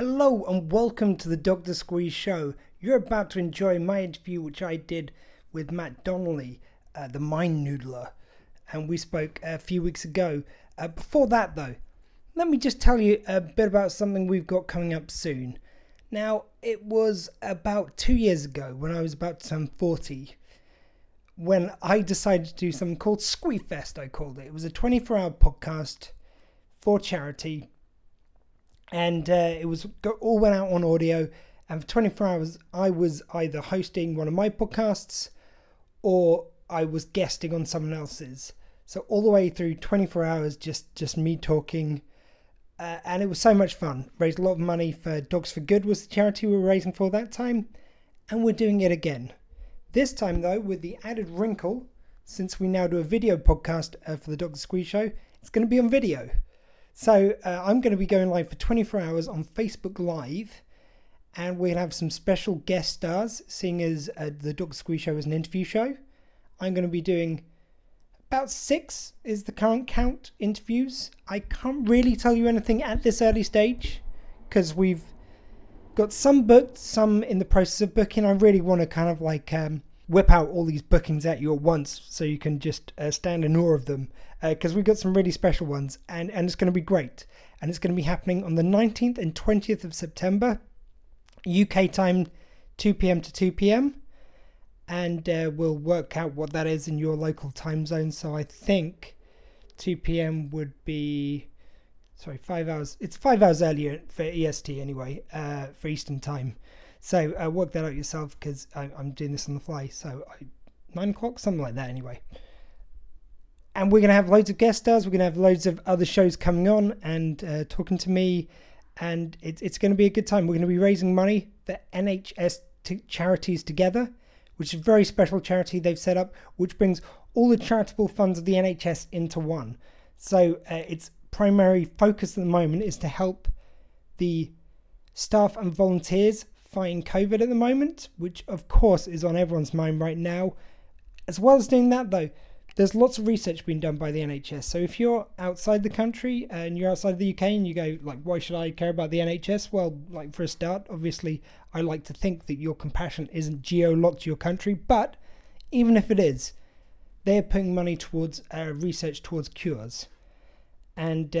Hello and welcome to the Doctor Squee Show. You're about to enjoy my interview which I did with Matt Donnelly, the Mind Noodler, and we spoke a few weeks ago. Before that though, let me just tell you a bit about something we've got coming up soon. Now, it was about 2 years ago when I was about to turn 40, when I decided to do something called Squeefest, I called it. It was a 24-hour podcast for charity, and all went out on audio, and for 24 hours I was either hosting one of my podcasts or I was guesting on someone else's. So all the way through 24 hours, just me talking, and it was so much fun. Raised a lot of money for Dogs for Good was the charity we were raising for that time, and we're doing it again. This time though, with the added wrinkle, since we now do a video podcast for the Dr. Squee Show, it's going to be on video. So I'm going to be going live for 24 hours on Facebook Live, and we'll have some special guest stars, seeing as the Dr. Squee Show is an interview show. I'm going to be doing about 6, is the current count, interviews. I can't really tell you anything at this early stage, because we've got some booked, some in the process of booking. I really want to kind of like whip out all these bookings at you at once, so you can just stand in awe of them, because we've got some really special ones, and it's going to be great. And it's going to be happening on the 19th and 20th of September, UK time, 2 p.m. to 2 p.m, and we'll work out what that is in your local time zone. So I think 2 p.m. would be, sorry, 5 hours, it's 5 hours earlier for EST anyway, for Eastern time. So work that out yourself, because I'm doing this on the fly. So 9 o'clock, something like that anyway. And we're going to have loads of guest stars. We're going to have loads of other shows coming on and talking to me. And it's going to be a good time. We're going to be raising money for NHS charities together, which is a very special charity they've set up, which brings all the charitable funds of the NHS into one. So its primary focus at the moment is to help the staff and volunteers fighting COVID at the moment, which of course is on everyone's mind right now. As well as doing that though, there's lots of research being done by the NHS. So if you're outside the country and you're outside the UK and you go like, why should I care about the NHS? Well, like for a start, obviously I like to think that your compassion isn't geo-locked to your country, but even if it is, they're putting money towards research towards cures. And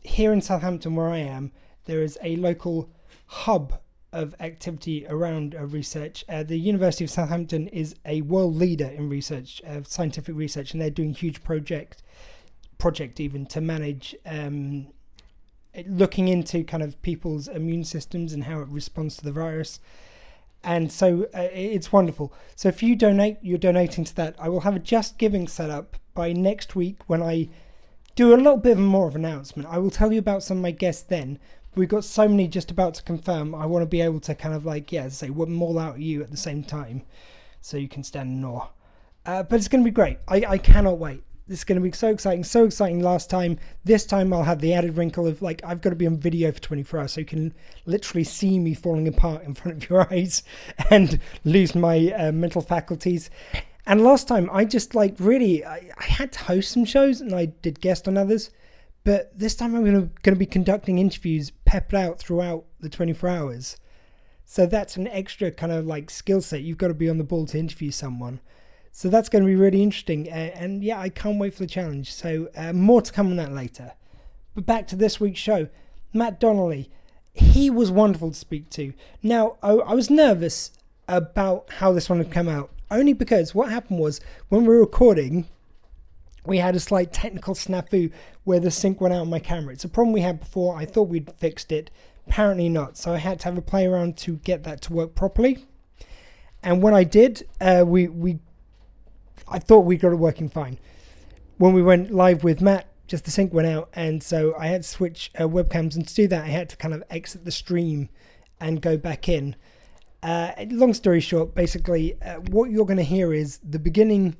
here in Southampton where I am, there is a local hub of activity around research. The University of Southampton is a world leader in research, scientific research, and they're doing huge project even to manage looking into kind of people's immune systems and how it responds to the virus. And so it's wonderful. So if you donate, you're donating to that. I will have a Just Giving set up by next week when I do a little bit more of an announcement. I will tell you about some of my guests then. We've got so many just about to confirm. I want to be able to kind of like, yeah, say one more out at you at the same time, so you can stand in awe. But it's going to be great. I cannot wait. This is going to be so exciting. So exciting last time. This time I'll have the added wrinkle of like, I've got to be on video for 24 hours so you can literally see me falling apart in front of your eyes and lose my mental faculties. And last time I just like really, I had to host some shows and I did guest on others. But this time I'm going to be conducting interviews peppered out throughout the 24 hours. So that's an extra kind of like skill set. You've got to be on the ball to interview someone. So that's going to be really interesting. And yeah, I can't wait for the challenge. So more to come on that later. But back to this week's show. Matt Donnelly, he was wonderful to speak to. Now, I was nervous about how this one would come out, only because what happened was when we were recording, we had a slight technical snafu where the sync went out on my camera. It's a problem we had before. I thought we'd fixed it. Apparently not. So I had to have a play around to get that to work properly. And when I did, I thought we got it working fine. When we went live with Matt, just the sync went out. And so I had to switch webcams. And to do that, I had to kind of exit the stream and go back in. Long story short, basically, what you're going to hear is the beginning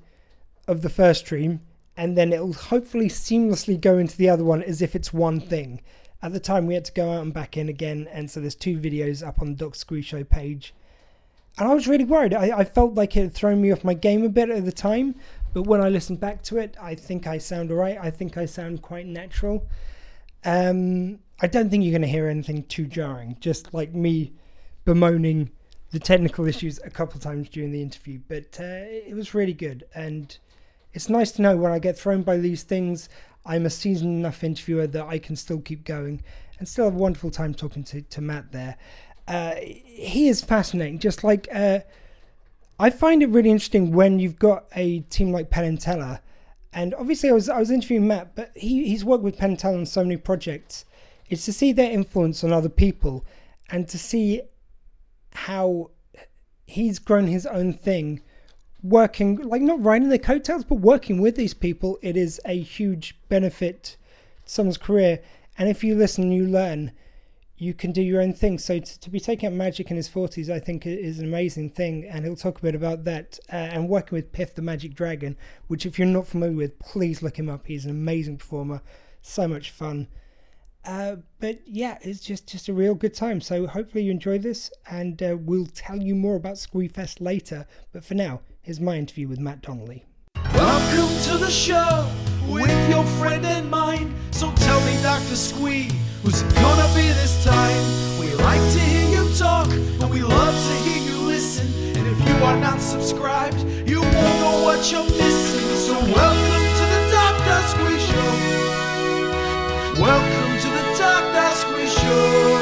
of the first stream, and then it'll hopefully seamlessly go into the other one as if it's one thing. At the time we had to go out and back in again, and so there's 2 videos up on the Doc Squee Show page. And I was really worried. I felt like it had thrown me off my game a bit at the time, but when I listened back to it, I think I sound all right. I think I sound quite natural. I don't think you're going to hear anything too jarring, just like me bemoaning the technical issues a couple of times during the interview, but it was really good. And it's nice to know when I get thrown by these things, I'm a seasoned enough interviewer that I can still keep going and still have a wonderful time talking to Matt there. He is fascinating. Just like I find it really interesting when you've got a team like Penn and Teller, and obviously I was interviewing Matt, but he's worked with Penn and Teller on so many projects. It's to see their influence on other people and to see how he's grown his own thing, working, like not riding their coattails, but working with these people. It is a huge benefit to someone's career. And if you listen, you learn, you can do your own thing. So to be taking up magic in his 40s, I think is an amazing thing. And he'll talk a bit about that and working with Piff the Magic Dragon, which if you're not familiar with, please look him up. He's an amazing performer. So much fun. But yeah, it's just a real good time. So hopefully you enjoy this, and we'll tell you more about Squeefest later. But for now, here's my interview with Matt Donnelly. Welcome to the show with your friend and mine. So tell me, Doctor Squee, who's it gonna be this time? We like to hear you talk, and we love to hear you listen. And if you are not subscribed, you won't know what you're missing. So welcome to the Doctor Squee Show. Welcome to the Doctor Squee Show.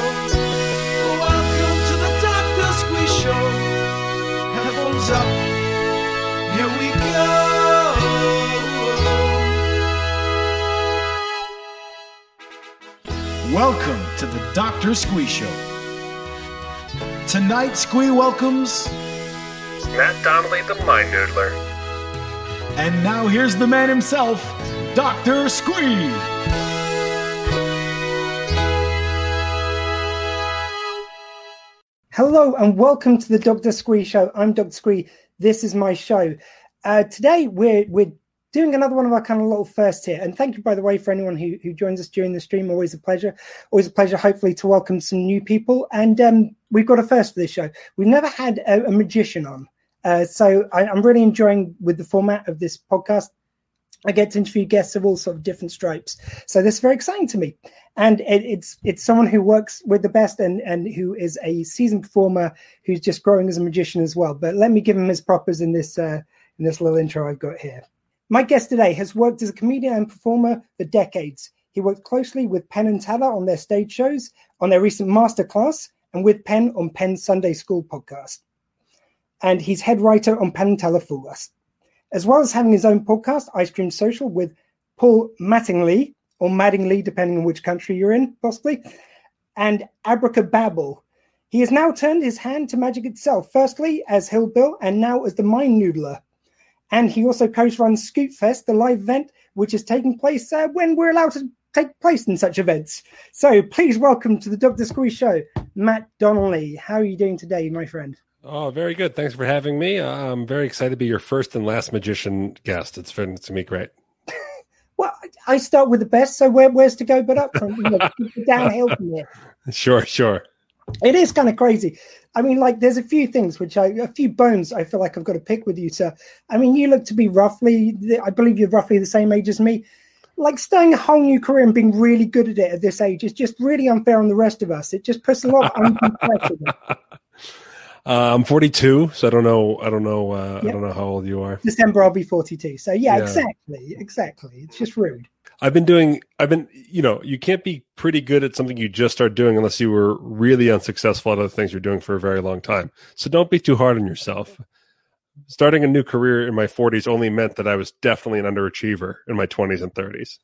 Welcome to the Doctor Squee Show. Headphones up. Here we go. Welcome to the Doctor Squee Show. Tonight, Squee welcomes Matt Donnelly, the Mind Noodler. And now here's the man himself, Doctor Squee. Hello and welcome to the Doctor Squee Show. I'm Doctor Squee. This is my show. Today we're doing another one of our kind of little firsts here. And thank you, by the way, for anyone who joins us during the stream. Always a pleasure. Always a pleasure, hopefully, to welcome some new people. And we've got a first for this show. We've never had a magician on. So I'm really enjoying with the format of this podcast. I get to interview guests of all sort of different stripes. So this is very exciting to me. And it's someone who works with the best and who is a seasoned performer who's just growing as a magician as well. But let me give him his propers in this little intro I've got here. My guest today has worked as a comedian and performer for decades. He worked closely with Penn and Teller on their stage shows, on their recent Masterclass, and with Penn on Penn's Sunday School podcast. And he's head writer on Penn and Teller Fool Us, as well as having his own podcast, Ice Cream Social, with Paul Mattingly, or Mattingly, depending on which country you're in, possibly, and Abracababble. He has now turned his hand to magic itself, firstly as Hillbilly and now as the Mind Noodler. And he also co-runs Scoops Fest, the live event, which is taking place when we're allowed to take place in such events. So please welcome to the Dr. Squee Show, Matt Donnelly. How are you doing today, my friend? Oh, very good. Thanks for having me. I'm very excited to be your first and last magician guest. It's been to me great. Well, I start with the best, so where's to go but up from? You know, downhill from here. Sure. It is kind of crazy. I mean, like, there's a few things a few bones I feel like I've got to pick with you, sir. I mean, you look to be I believe you're roughly the same age as me. Like, starting a whole new career and being really good at it at this age is just really unfair on the rest of us. It just puts a lot of undue pressure. I'm 42, so I don't know. Yep. I don't know how old you are. December, I'll be 42. So yeah. Exactly. It's just rude. I've been, you know, you can't be pretty good at something you just start doing unless you were really unsuccessful at other things you're doing for a very long time. So don't be too hard on yourself. Starting a new career in my 40s only meant that I was definitely an underachiever in my 20s and 30s.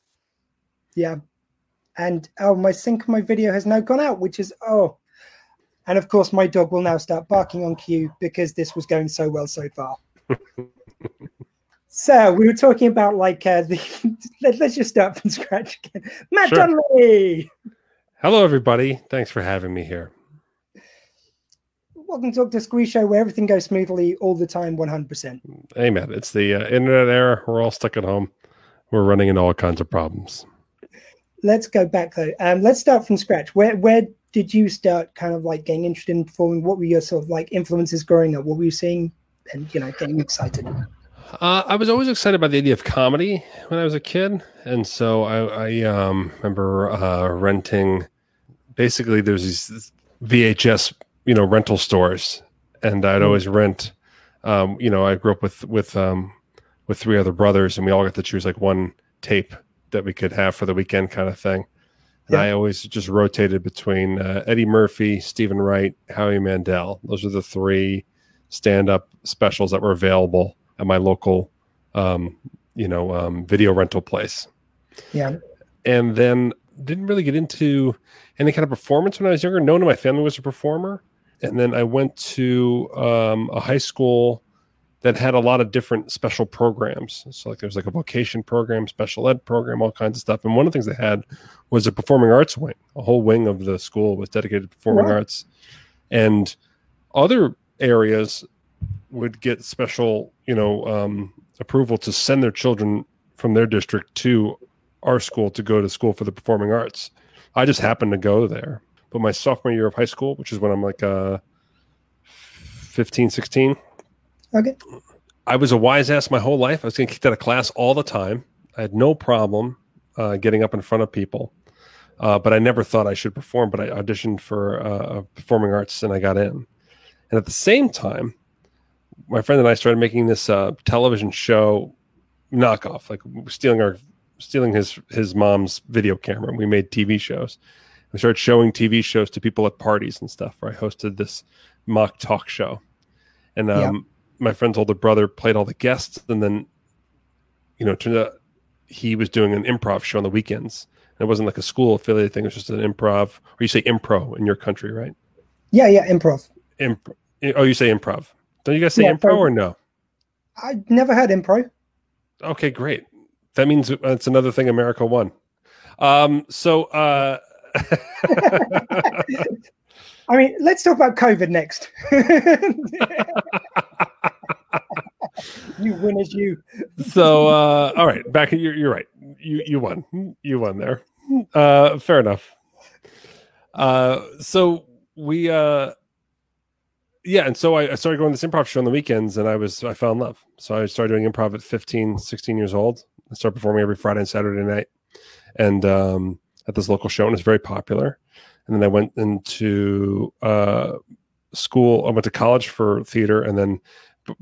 Yeah. And my sync of my video has now gone out, which is, and of course my dog will now start barking on cue because this was going so well so far. So we were talking about let's just start from scratch again. Matt Donnelly! Hello, everybody. Thanks for having me here. Welcome to Dr. Squee Show, where everything goes smoothly all the time, 100%. Amen. It's the internet era. We're all stuck at home. We're running into all kinds of problems. Let's go back, though. Let's start from scratch. Where did you start kind of like getting interested in performing? What were your sort of like influences growing up? What were you seeing and, you know, getting excited about? I was always excited about the idea of comedy when I was a kid. And so I remember renting, basically there's these VHS, rental stores, and I'd always rent, I grew up with three other brothers, and we all got to choose like one tape that we could have for the weekend kind of thing. And yeah. I always just rotated between Eddie Murphy, Stephen Wright, Howie Mandel. Those are the three stand-up specials that were available at my local, video rental place. Yeah. And then didn't really get into any kind of performance when I was younger. No one in my family was a performer. And then I went to a high school that had a lot of different special programs. So like there was like a vocation program, special ed program, all kinds of stuff. And one of the things they had was a performing arts wing. A whole wing of the school was dedicated to performing arts. And other areas would get special, approval to send their children from their district to our school to go to school for the performing arts. I just happened to go there. But my sophomore year of high school, which is when I'm like 15, 16, okay, I was a wise ass my whole life. I was getting kicked out of class all the time. I had no problem getting up in front of people, but I never thought I should perform. But I auditioned for performing arts, and I got in. And at the same time, my friend and I started making this television show knockoff, like stealing his mom's video camera. And we made TV shows. We started showing TV shows to people at parties and stuff. Where I hosted this mock talk show. And my friend's older brother played all the guests, and then, it turned out he was doing an improv show on the weekends. And it wasn't like a school affiliated thing. It was just an improv, or you say impro in your country, right? Yeah, improv. Oh, you say improv. Don't you guys say impro or no? I never had impro. Okay, great. That means it's another thing America won. I mean, let's talk about COVID next. You win as you. So, all right, back. You're right. You won. You won there. Fair enough. So we, and so I started going to this improv show on the weekends, and I fell in love. So I started doing improv at 15, 16 years old. I started performing every Friday and Saturday night, and at this local show, and it's very popular. And then I went into school. I went to college for theater, and then,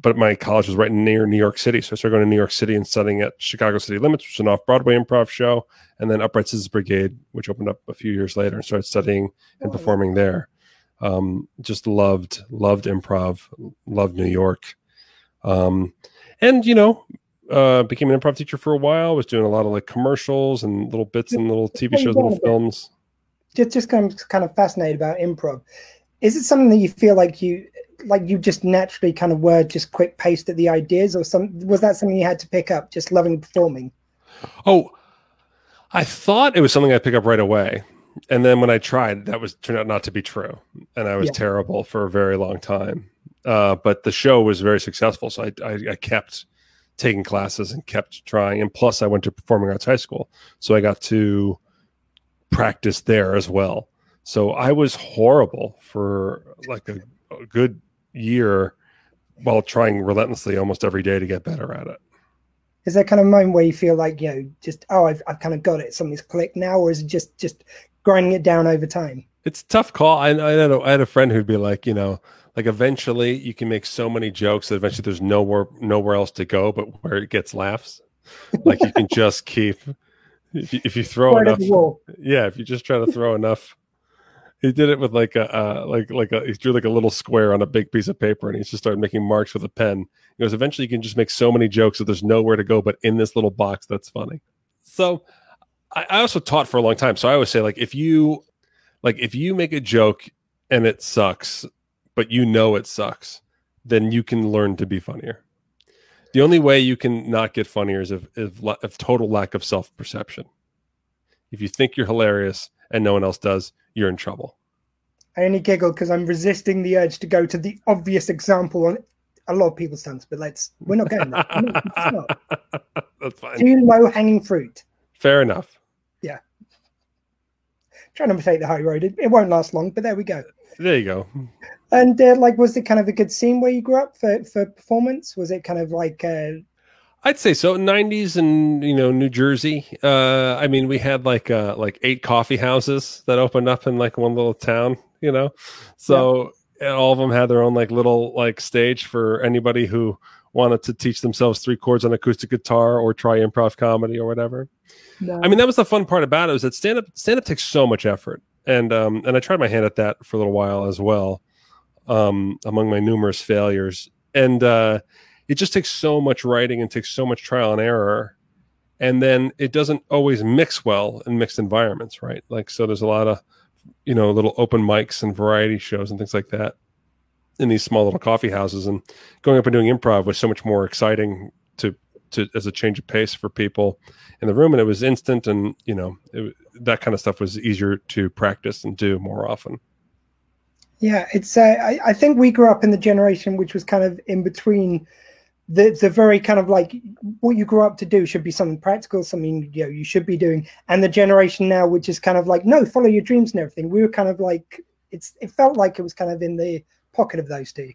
but my college was right near New York City. So I started going to New York City and studying at Chicago City Limits, which is an off-Broadway improv show, and then Upright Citizens Brigade, which opened up a few years later, and started studying and performing there. Just loved improv, loved New York. Became an improv teacher for a while, was doing a lot of like commercials and little bits and little TV shows, little films. Just kind of fascinated about improv. Is it something that you feel like you just naturally kind of were just quick paced at the ideas, or was that something you had to pick up, just loving performing? Oh, I thought it was something I'd pick up right away. And then when I tried, that turned out not to be true. And I was terrible for a very long time. But the show was very successful. So I kept taking classes and kept trying. And plus I went to performing arts high school. So I got to practice there as well. So I was horrible for like a good year while trying relentlessly almost every day to get better at it. Is there kind of moment where you feel like, I've kind of got it, something's clicked now, or is it just grinding it down over time? It's a tough call. I had a friend who'd be like, like eventually you can make so many jokes that eventually there's nowhere else to go but where it gets laughs. Like you can just keep. If you throw enough, if you just try to throw enough, he did it with like he drew like a little square on a big piece of paper, and he just started making marks with a pen. He goes, eventually you can just make so many jokes that there's nowhere to go but in this little box that's funny. So I also taught for a long time, so I always say like if you make a joke and it sucks, but it sucks, then you can learn to be funnier. The only way you can not get funnier is if total lack of self-perception. If you think you're hilarious and no one else does, you're in trouble. I only giggle because I'm resisting the urge to go to the obvious example on a lot of people's tongues, but we're not going there. No, it's not. That's fine. Too low-hanging fruit. Fair enough. Yeah. Trying to take the high road. It won't last long, but there we go. There you go. And was it kind of a good scene where you grew up for performance? Was it kind of like I'd say so. 90s and, you know, New Jersey. I mean, we had like 8 coffee houses that opened up in like one little town, you know, so yeah. All of them had their own like little like stage for anybody who wanted to teach themselves 3 chords on acoustic guitar or try improv comedy or whatever. No. I mean, that was the fun part about it, was that stand up takes so much effort. And I tried my hand at that for a little while as well, among my numerous failures. And it just takes so much writing and takes so much trial and error. And then it doesn't always mix well in mixed environments, right? Like, so there's a lot of, you know, little open mics and variety shows and things like that in these small little coffee houses. And going up and doing improv was so much more exciting to as a change of pace for people in the room. And it was instant, and, you know, that kind of stuff was easier to practice and do more often. Yeah, it's I think we grew up in the generation which was kind of in between the very kind of like what you grew up to do should be something practical, something, you know, you should be doing, and the generation now which is kind of like, no, follow your dreams and everything. We were kind of like, it felt like it was kind of in the pocket of those two.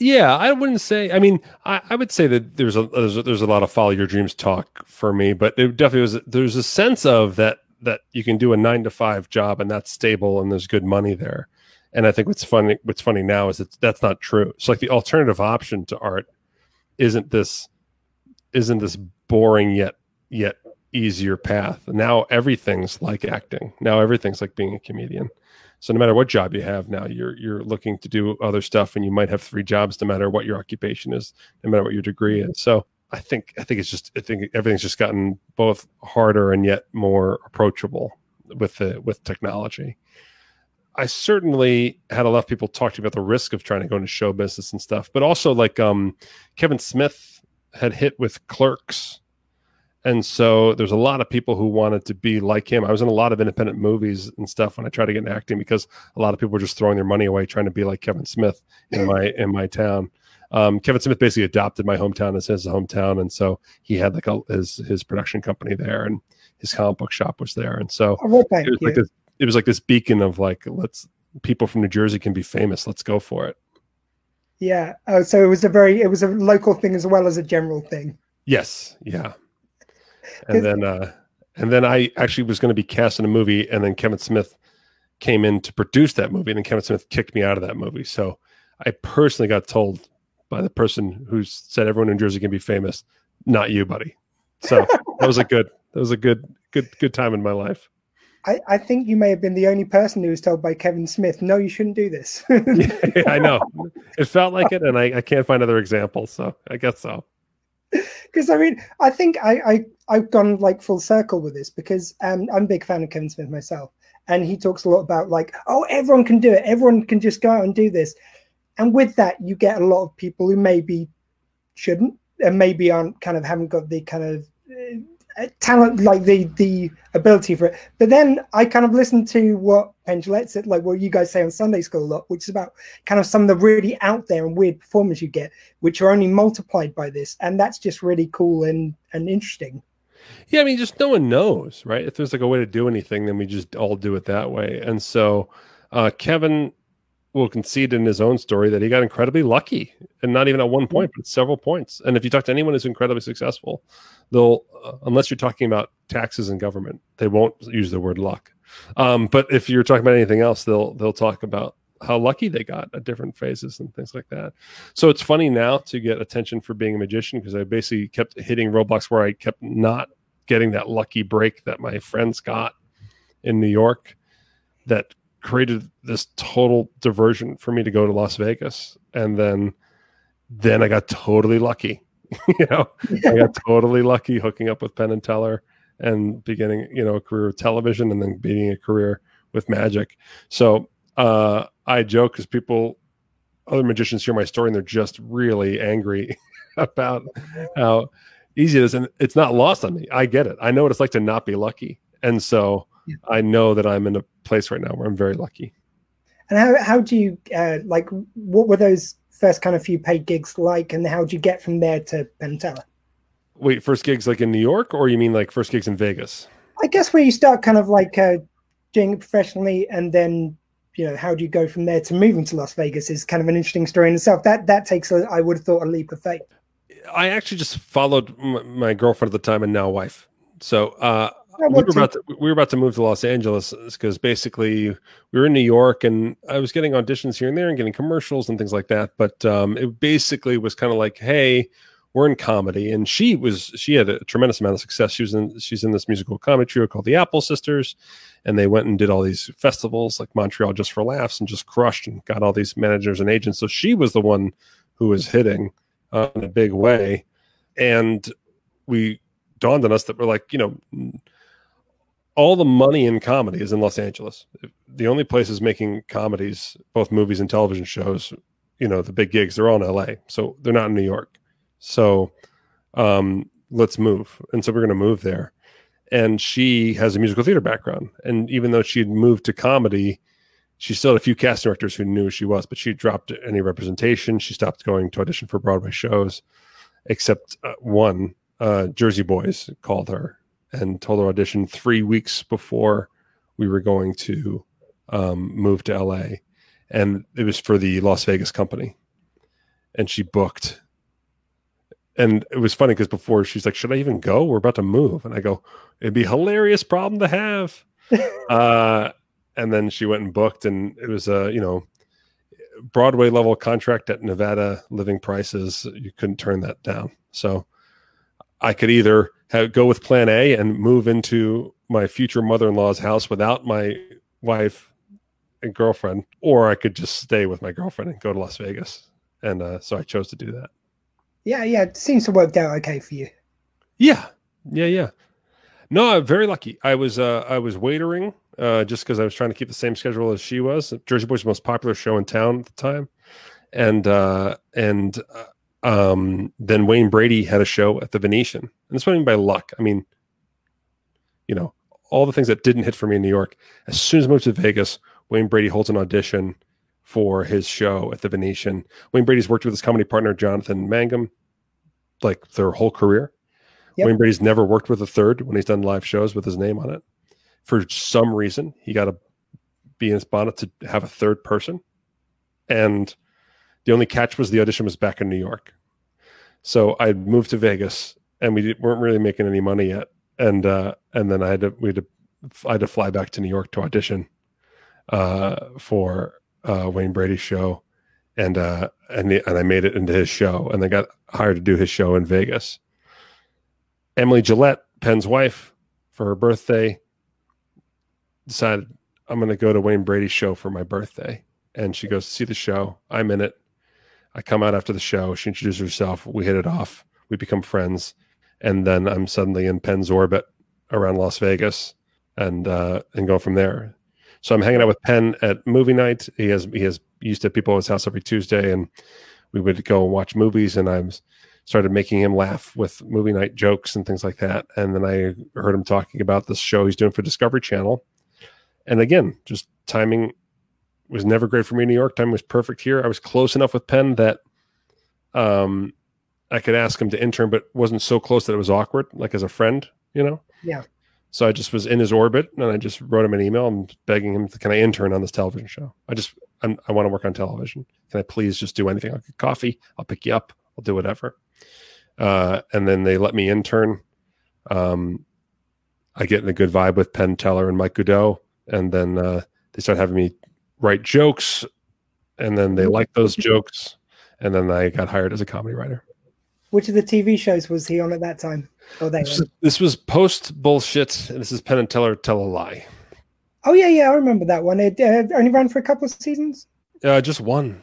Yeah, I wouldn't say. I mean, I would say that there's a lot of follow your dreams talk for me, but it definitely was. There's a sense of that you can do a 9-to-5 job and that's stable and there's good money there. And I think what's funny now is that's not true. So like the alternative option to art isn't this boring yet easier path. Now everything's like acting. Now everything's like being a comedian. So no matter what job you have now, you're looking to do other stuff, and you might have 3 jobs, no matter what your occupation is, no matter what your degree is. So I think everything's just gotten both harder and yet more approachable with technology. I certainly had a lot of people talk to me about the risk of trying to go into show business and stuff, but also like Kevin Smith had hit with Clerks. And so there's a lot of people who wanted to be like him. I was in a lot of independent movies and stuff when I tried to get into acting, because a lot of people were just throwing their money away trying to be like Kevin Smith in my town. Kevin Smith basically adopted my hometown as his hometown, and so he had like his production company there, and his comic book shop was there, and so it was like this beacon of like, people from New Jersey can be famous. Let's go for it. Yeah. Oh, so it was a local thing as well as a general thing. Yes. Yeah. And then I actually was going to be cast in a movie, and then Kevin Smith came in to produce that movie, and then Kevin Smith kicked me out of that movie. So I personally got told by the person who said everyone in Jersey can be famous, not you, buddy. So that was a good time in my life. I think you may have been the only person who was told by Kevin Smith, no, you shouldn't do this. Yeah, I know. It felt like it, and I can't find other examples. So I guess so. Because I mean, I think I've gone like full circle with this, because I'm a big fan of Kevin Smith myself, and he talks a lot about like, oh, everyone can do it, everyone can just go out and do this, and with that you get a lot of people who maybe shouldn't and maybe aren't kind of haven't got the kind of talent, like the ability for it. But then I kind of listen to what Penn Jillette said, like what you guys say on Sunday School a lot, which is about kind of some of the really out there and weird performers you get, which are only multiplied by this, and that's just really cool and interesting. Yeah, I mean, just no one knows, right? If there's like a way to do anything, then we just all do it that way. And so Kevin will concede in his own story that he got incredibly lucky, and not even at one point, but several points. And if you talk to anyone who's incredibly successful, they'll, unless you're talking about taxes and government, they won't use the word luck. But if you're talking about anything else, they'll talk about how lucky they got at different phases and things like that. So it's funny now to get attention for being a magician, because I basically kept hitting roadblocks where I kept not getting that lucky break that my friends got in New York, that created this total diversion for me to go to Las Vegas. And then I got totally lucky, you know, yeah. I got totally lucky hooking up with Penn and Teller and beginning, you know, a career with television, and then beginning a career with magic. So I joke, because other magicians hear my story and they're just really angry about how easy it is. And it's not lost on me. I get it. I know what it's like to not be lucky. And so yeah. I know that I'm in a place right now where I'm very lucky. And how do you, like, what were those first kind of few paid gigs like, and how did you get from there to Penn & Teller? Wait, first gigs like in New York, or you mean like first gigs in Vegas? I guess where you start kind of like doing it professionally, and then, you know, how do you go from there to moving to Las Vegas is kind of an interesting story in itself. That takes, I would have thought, a leap of faith. I actually just followed my girlfriend at the time and now wife. So we were about to move to Los Angeles because basically we were in New York and I was getting auditions here and there and getting commercials and things like that. But it basically was kind of like, hey, we're in comedy. And she had a tremendous amount of success. She's in this musical comedy trio called The Apple Sisters. And they went and did all these festivals like Montreal Just for Laughs and just crushed and got all these managers and agents. So she was the one who was hitting in a big way. And we dawned on us that we're like, you know, all the money in comedy is in Los Angeles. The only places making comedies, both movies and television shows, you know, the big gigs, they're all in LA. So they're not in New York. So let's move. And so we're going to move there. And she has a musical theater background. And even though she had moved to comedy, she still had a few cast directors who knew who she was, but she dropped any representation. She stopped going to audition for Broadway shows, except one. Jersey Boys called her and told her audition 3 weeks before we were going to move to LA. And it was for the Las Vegas company. And she booked. And it was funny because before she's like, should I even go? We're about to move. And I go, it'd be a hilarious problem to have. And then she went and booked, and it was a, you know, Broadway level contract at Nevada living prices. You couldn't turn that down. So I could either go with plan A and move into my future mother-in-law's house without my wife and girlfriend, or I could just stay with my girlfriend and go to Las Vegas. And so I chose to do that. Yeah. It seems to have worked out okay for you. Yeah. No, I'm very lucky. I was waitering just because I was trying to keep the same schedule as she was. Jersey Boys was the most popular show in town at the time. And then Wayne Brady had a show at the Venetian. And that's what I mean by luck. I mean, you know, all the things that didn't hit for me in New York. As soon as I moved to Vegas, Wayne Brady holds an audition for his show at the Venetian. Wayne Brady's worked with his comedy partner, Jonathan Mangum, like their whole career. Yep. Wayne Brady's never worked with a third when he's done live shows with his name on it. For some reason, he got a bee in his bonnet to have a third person. And the only catch was the audition was back in New York. So I moved to Vegas and we weren't really making any money yet. And then I had to fly back to New York to audition for Wayne Brady's show, and I made it into his show, and I got hired to do his show in Vegas. Emily Jillette, Penn's wife, for her birthday, decided I'm going to go to Wayne Brady's show for my birthday, and she goes to see the show. I'm in it. I come out after the show. She introduces herself. We hit it off. We become friends, and then I'm suddenly in Penn's orbit around Las Vegas, and go from there. So I'm hanging out with Penn at movie night. He used to have people at his house every Tuesday, and we would go and watch movies. And I started making him laugh with movie night jokes and things like that. And then I heard him talking about this show he's doing for Discovery Channel. And again, just timing was never great for me in New York. Timing was perfect here. I was close enough with Penn that I could ask him to intern, but wasn't so close that it was awkward, like as a friend, you know? Yeah. So I just was in his orbit, and I just wrote him an email. I'm begging him, can I intern on this television show? I want to work on television. Can I please just do anything? I'll get coffee. I'll pick you up. I'll do whatever. And then they let me intern. I get in a good vibe with Penn, Teller, and Mike Goudreau. And then they start having me write jokes. And then they like those jokes. And then I got hired as a comedy writer. Which of the TV shows was he on at that time? Oh, this was post bullshit. And this is Penn and Teller Tell a Lie. Oh yeah, I remember that one. It only ran for a couple of seasons. Just one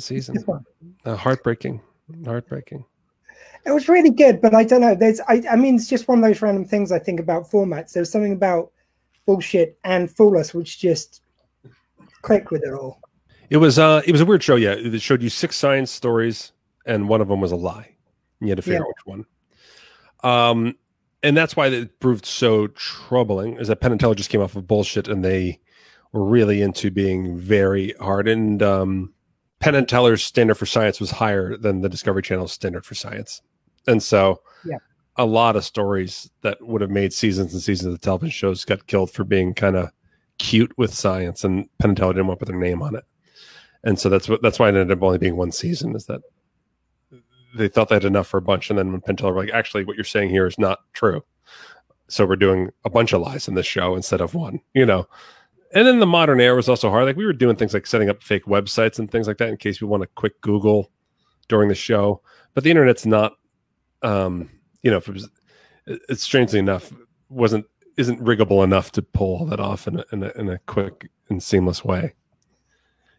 season. Just one. Heartbreaking. It was really good, but I don't know. I mean, it's just one of those random things I think about formats. There's something about Bullshit and Fool Us which just clicked with it all. It was a weird show. Yeah, it showed you 6 science stories, and one of them was a lie. And you had to figure out which one. And that's why it proved so troubling, is that Penn and Teller just came off of Bullshit, and they were really into being very hard. And Penn and Teller's standard for science was higher than the Discovery Channel's standard for science. And so a lot of stories that would have made seasons and seasons of the television shows got killed for being kind of cute with science, and Penn and Teller didn't want to put their name on it. And so that's why it ended up only being one season, is that they thought they had enough for a bunch. And then when Penn and Teller were like, actually, what you're saying here is not true. So we're doing a bunch of lies in this show instead of one, you know. And then the modern era was also hard. Like, we were doing things like setting up fake websites and things like that in case we want a quick Google during the show. But the internet's not, you know, if it was, it's strangely enough, isn't riggable enough to pull that off in a quick and seamless way.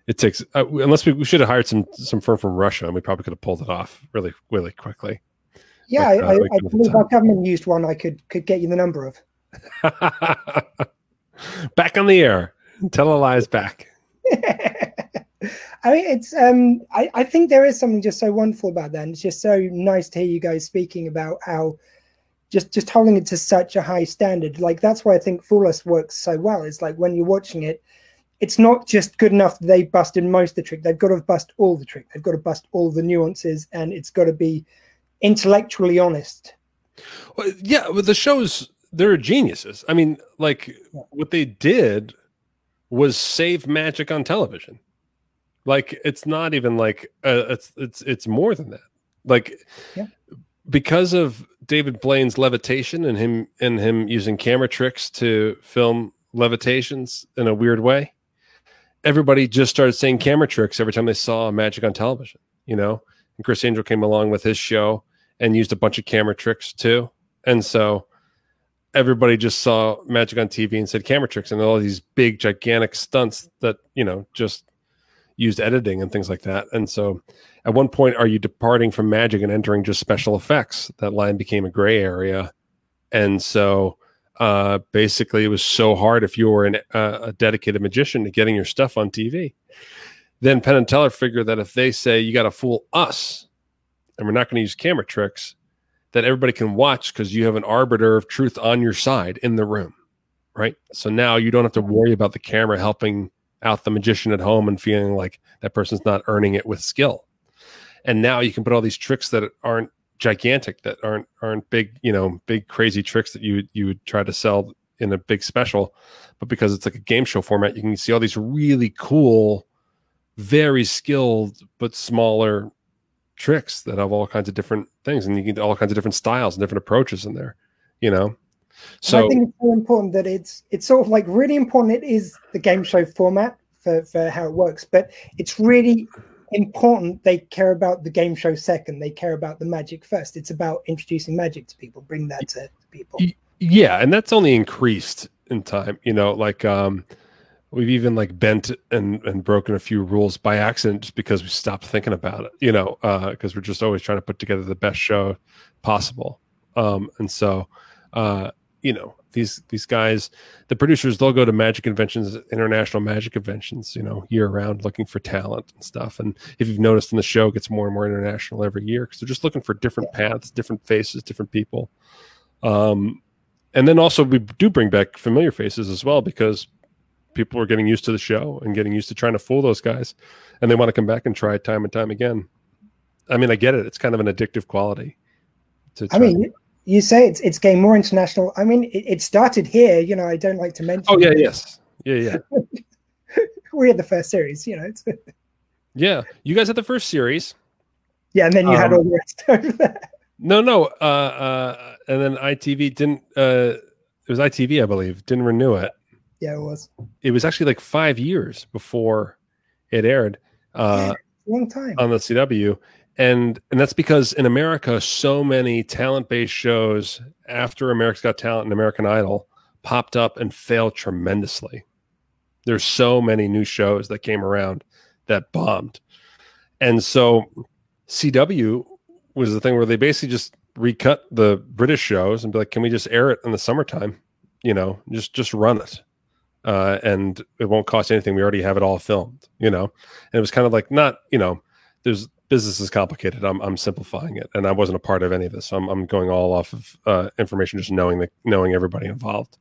It takes, unless we should have hired some firm from Russia, and we probably could have pulled it off really, really quickly. Yeah, like, I believe our government used one. I could get you the number of. Back on the air, tell a lies back. I mean, it's. I think there is something just so wonderful about that. And it's just so nice to hear you guys speaking about how just holding it to such a high standard. Like, that's why I think Fool Us works so well. It's like when you're watching it, it's not just good enough that they busted most of the trick. They've got to bust all the trick. They've got to bust all the nuances, and it's got to be intellectually honest. Well, yeah, with the shows, they're geniuses. I mean, like, what they did was save magic on television. Like, it's not even like it's more than that. Like, yeah. Because of David Blaine's levitation and him using camera tricks to film levitations in a weird way, everybody just started saying camera tricks every time they saw magic on television, you know. And Chris Angel came along with his show and used a bunch of camera tricks too. And so everybody just saw magic on TV and said camera tricks, and all these big, gigantic stunts that, you know, just used editing and things like that. And so at one point, are you departing from magic and entering just special effects? That line became a gray area. And so basically it was so hard if you were a dedicated magician to getting your stuff on TV. Then Penn and Teller figure that if they say you got to fool us and we're not going to use camera tricks, that everybody can watch because you have an arbiter of truth on your side in the room, right? So now you don't have to worry about the camera helping out the magician at home and feeling like that person's not earning it with skill. And now you can put all these tricks that aren't gigantic, that aren't big, you know, big crazy tricks that you would try to sell in a big special. But because it's like a game show format, you can see all these really cool, very skilled but smaller tricks that have all kinds of different things, and you get all kinds of different styles and different approaches in there, you know. So I think it's so important that it's sort of like really important. It is the game show format for how it works, but it's really important they care about the game show second. They care about the magic first. It's about introducing magic to people, bring that to people. Yeah, and that's only increased in time, you know. Like we've even like bent and broken a few rules by accident just because we stopped thinking about it, you know, because we're just always trying to put together the best show possible. And so, you know, these guys, the producers, they'll go to magic conventions, international magic conventions, you know, year round, looking for talent and stuff. And if you've noticed in the show, it gets more and more international every year because they're just looking for different paths, different faces, different people. And then also we do bring back familiar faces as well, because people are getting used to the show and getting used to trying to fool those guys, and they want to come back and try it time and time again. I mean, I get it. It's kind of an addictive quality. I mean, you say it's getting more international. I mean, it started here, you know. I don't like to mention. Oh yeah, yes. Yeah. We had the first series, you know. Yeah. You guys had the first series. Yeah. And then you had all the rest over there. No. And then ITV didn't, it was ITV, I believe, didn't renew it. Yeah, it was. It was actually like 5 years before it aired. Long time on the CW, and that's because in America, so many talent-based shows after America's Got Talent and American Idol popped up and failed tremendously. There's so many new shows that came around that bombed, and so CW was the thing where they basically just recut the British shows and be like, "Can we just air it in the summertime? You know, just run it." And it won't cost anything. We already have it all filmed, you know. And it was kind of like, not, you know, there's business is complicated. I'm simplifying it, and I wasn't a part of any of this. So I'm going all off of information, just knowing everybody involved.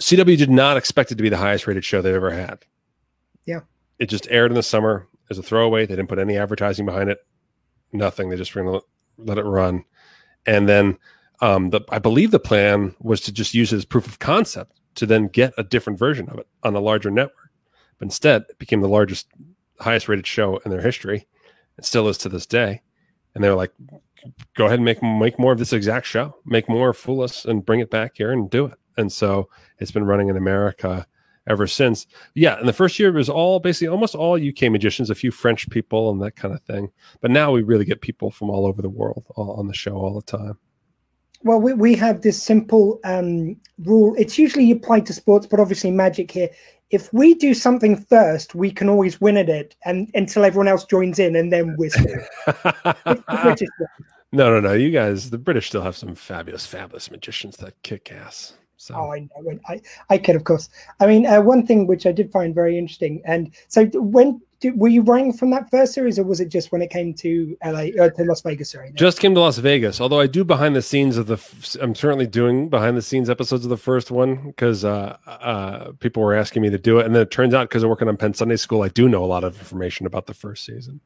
CW did not expect it to be the highest rated show they ever had. Yeah, it just aired in the summer as a throwaway. They didn't put any advertising behind it, nothing. They just were going to let it run, and then I believe the plan was to just use it as proof of concept, to then get a different version of it on a larger network. But instead, it became the largest, highest rated show in their history. It still is to this day. And they were like, go ahead and make more of this exact show, make more Fool Us and bring it back here and do it. And so it's been running in America ever since. Yeah. And the first year it was all basically almost all UK magicians, a few French people and that kind of thing. But now we really get people from all over the world all on the show all the time. Well, we have this simple rule. It's usually applied to sports, but obviously magic here. If we do something first, we can always win at it and until everyone else joins in, and then we're screwed. No. You guys, the British still have some fabulous magicians that kick ass. So. Oh, I know. I could, of course. I mean, one thing which I did find very interesting. And so were you running from that first series, or was it just when it came to LA or to Las Vegas? Sorry, just came to Las Vegas. Although I do behind the scenes of I'm certainly doing behind the scenes episodes of the first one because people were asking me to do it, and then it turns out because I'm working on Penn's Sunday School, I do know a lot of information about the first season,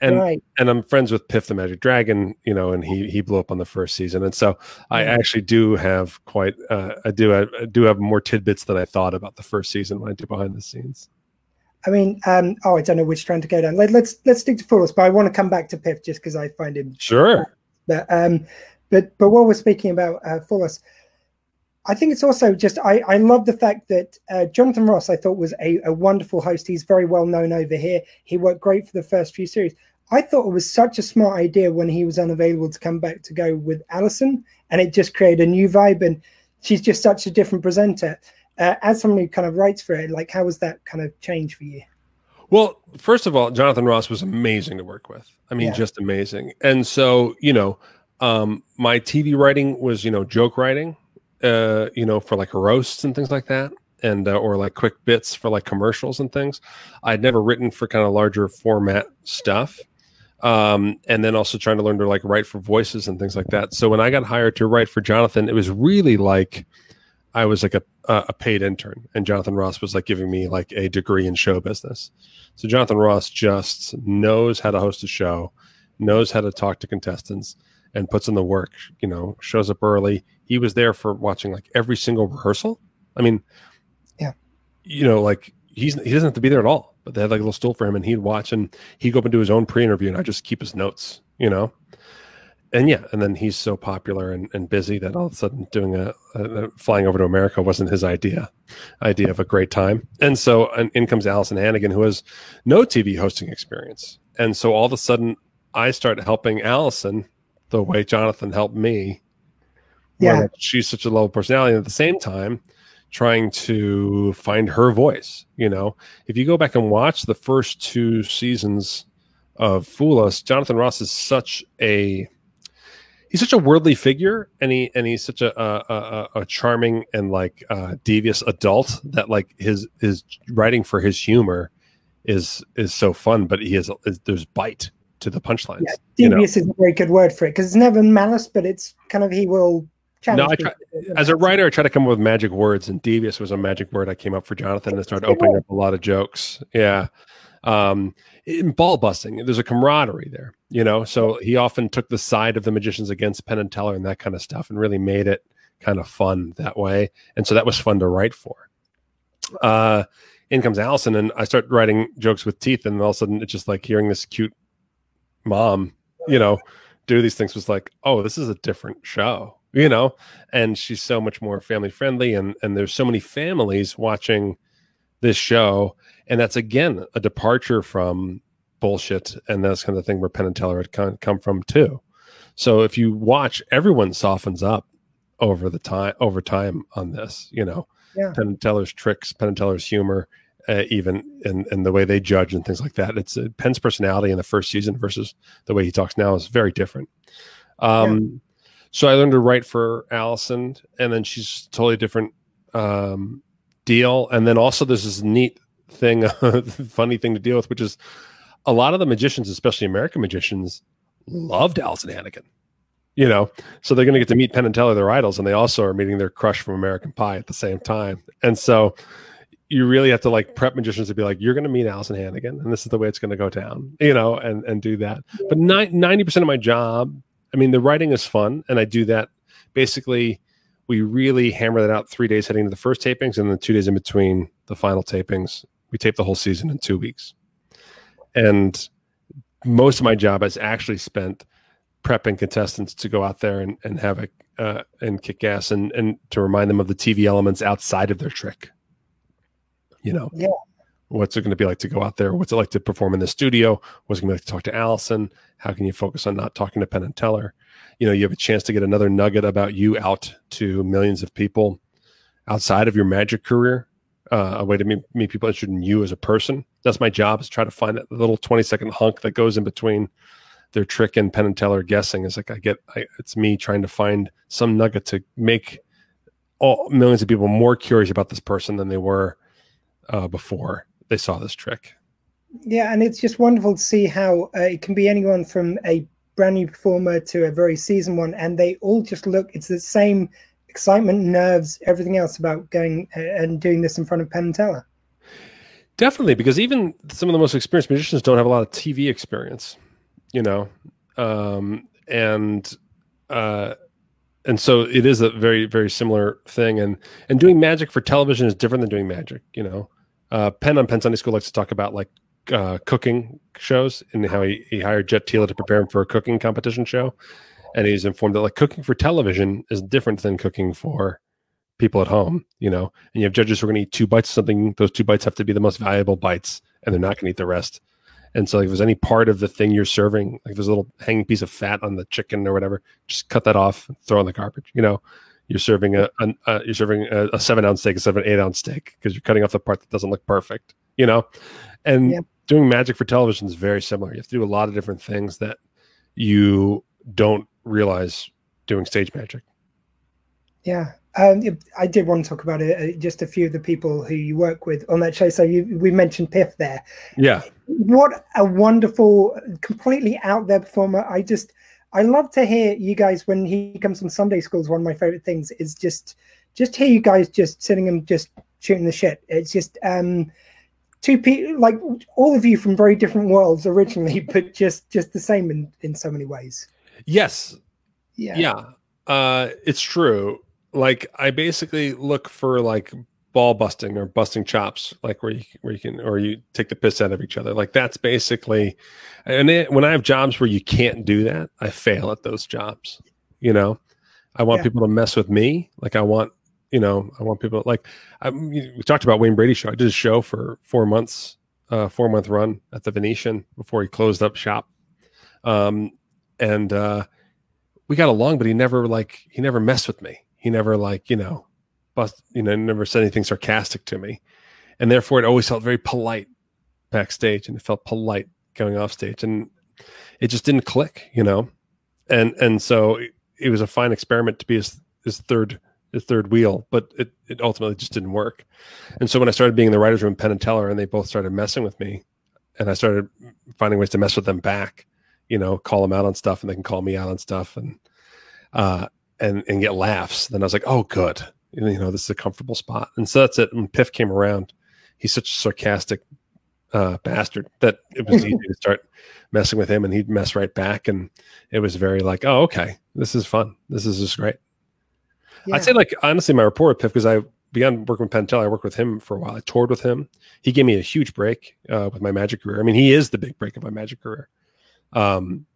and right. And I'm friends with Piff the Magic Dragon, you know, and he blew up on the first season, and so I actually do have quite I do have more tidbits than I thought about the first season when I do behind the scenes. I mean, I don't know which strand to go down. Let's stick to Fool Us, but I want to come back to Piff just because I find him sure. But while we're speaking about Fool Us, I think it's also just I love the fact that Jonathan Ross I thought was a wonderful host. He's very well known over here. He worked great for the first few series. I thought it was such a smart idea when he was unavailable to come back to go with Alyson, and it just created a new vibe. And she's just such a different presenter. As someone who kind of writes for it, like, how was that kind of change for you? Well, first of all, Jonathan Ross was amazing to work with. I mean, just amazing. And so, you know, my TV writing was, you know, joke writing, you know, for like roasts and things like that. And, or like quick bits for like commercials and things. I'd never written for kind of larger format stuff. And then also trying to learn to like write for voices and things like that. So when I got hired to write for Jonathan, it was really like, I was like a paid intern, and Jonathan Ross was like giving me like a degree in show business. So Jonathan Ross just knows how to host a show, knows how to talk to contestants, and puts in the work, you know, shows up early. He was there for watching like every single rehearsal. I mean, yeah, you know, like he doesn't have to be there at all, but they had like a little stool for him, and he'd watch, and he'd go up and do his own pre-interview, and I just keep his notes, you know? And yeah, and then he's so popular and busy that all of a sudden doing flying over to America wasn't his idea of a great time. And so in comes Alyson Hannigan, who has no TV hosting experience. And so all of a sudden I start helping Alyson the way Jonathan helped me. Yeah. She's such a low personality. And at the same time, trying to find her voice. You know, if you go back and watch the first two seasons of Fool Us, Jonathan Ross is such a worldly figure, and he's such a charming and like devious adult that like his writing for his humor is so fun, but there's bite to the punchlines. Yeah, devious is a very good word for it because it's never malice, but it's kind of he will challenge. No, as a writer, I try to come up with magic words, and devious was a magic word I came up for Jonathan and started opening up a lot of jokes. Yeah. In ball busting, there's a camaraderie there, you know, so he often took the side of the magicians against Penn and Teller and that kind of stuff and really made it kind of fun that way. And so that was fun to write for. In comes Alyson, and I start writing jokes with teeth, and all of a sudden it's just like hearing this cute mom, you know, do these things was like, oh, this is a different show, you know, and she's so much more family friendly, and there's so many families watching this show. And that's, again, a departure from bullshit. And that's kind of the thing where Penn and Teller had come from, too. So if you watch, everyone softens up over time on this, you know, Penn and Teller's tricks, Penn and Teller's humor, even and the way they judge and things like that. It's Penn's personality in the first season versus the way he talks now is very different. So I learned to write for Alyson, and then she's totally different deal. And then also there's this funny thing to deal with, which is a lot of the magicians, especially American magicians, loved Alyson Hannigan, you know, so they're going to get to meet Penn and Teller, their idols, and they also are meeting their crush from American Pie at the same time. And so you really have to like prep magicians to be like, you're going to meet Alyson Hannigan, and this is the way it's going to go down, you know, and do that. But 90% of my job, I mean, the writing is fun, and I do that. Basically, we really hammer that out 3 days heading to the first tapings, and then 2 days in between the final tapings. We tape the whole season in 2 weeks. And most of my job is actually spent prepping contestants to go out there and have it and kick ass and to remind them of the TV elements outside of their trick. You know, yeah. What's it going to be like to go out there? What's it like to perform in the studio? What's it going to be like to talk to Alyson? How can you focus on not talking to Penn and Teller? You know, you have a chance to get another nugget about you out to millions of people outside of your magic career, a way to meet people interested in you as a person. That's my job, is try to find that little 20-second hunk that goes in between their trick and Penn and Teller guessing. It's like, it's me trying to find some nugget to make all millions of people more curious about this person than they were before they saw this trick. Yeah. And it's just wonderful to see how it can be anyone from a brand new performer to a very seasoned one. And they all just look, it's the same excitement, nerves, everything else about going and doing this in front of Penn and Teller. Definitely. Because even some of the most experienced magicians don't have a lot of TV experience. You know, and so it is a very, very similar thing. And doing magic for television is different than doing magic. You know, Penn on Penn's Sunday School likes to talk about cooking shows and how he hired Jet Teela to prepare him for a cooking competition show. And he's informed that cooking for television is different than cooking for people at home. You know, and you have judges who are going to eat two bites of something. Those two bites have to be the most valuable bites, and they're not going to eat the rest. And so if there's any part of the thing you're serving, like if there's a little hanging piece of fat on the chicken or whatever, just cut that off and throw in the garbage. You know, you're serving a 7-ounce steak instead of an 8-ounce steak because you're cutting off the part that doesn't look perfect, you know? And doing magic for television is very similar. You have to do a lot of different things that you don't realize doing stage magic. Yeah. I did want to talk about just a few of the people who you work with on that show. So we mentioned Piff there. Yeah. What a wonderful, completely out there performer. I love to hear you guys when he comes from Sunday School. Is one of my favorite things is just hear you guys just sitting and just shooting the shit. It's just two people, like all of you from very different worlds originally, but just the same in so many ways. Yes. Yeah. Yeah. It's true. Like I basically look for ball busting or busting chops, where you take the piss out of each other. Like that's basically, when I have jobs where you can't do that, I fail at those jobs. You know, I want people to mess with me. Like I want people we talked about Wayne Brady's show. I did a show for 4 months, 4 month run at the Venetian before he closed up shop. We got along, but he never messed with me. He never never said anything sarcastic to me. And therefore it always felt very polite backstage, and it felt polite going off stage, and it just didn't click, you know? And so it was a fine experiment to be his third wheel, but it ultimately just didn't work. And so when I started being in the writer's room, Penn and Teller, and they both started messing with me, and I started finding ways to mess with them back, you know, call them out on stuff and they can call me out on stuff. And get laughs. Then I was like, oh, good. You know, this is a comfortable spot. And so that's it. When Piff came around, he's such a sarcastic bastard that it was easy to start messing with him, and he'd mess right back. And it was very oh, okay, this is fun. This is just great. Yeah. I'd say honestly, my rapport with Piff, because I began working with Penn and Teller, I worked with him for a while. I toured with him. He gave me a huge break with my magic career. I mean, he is the big break of my magic career. Penn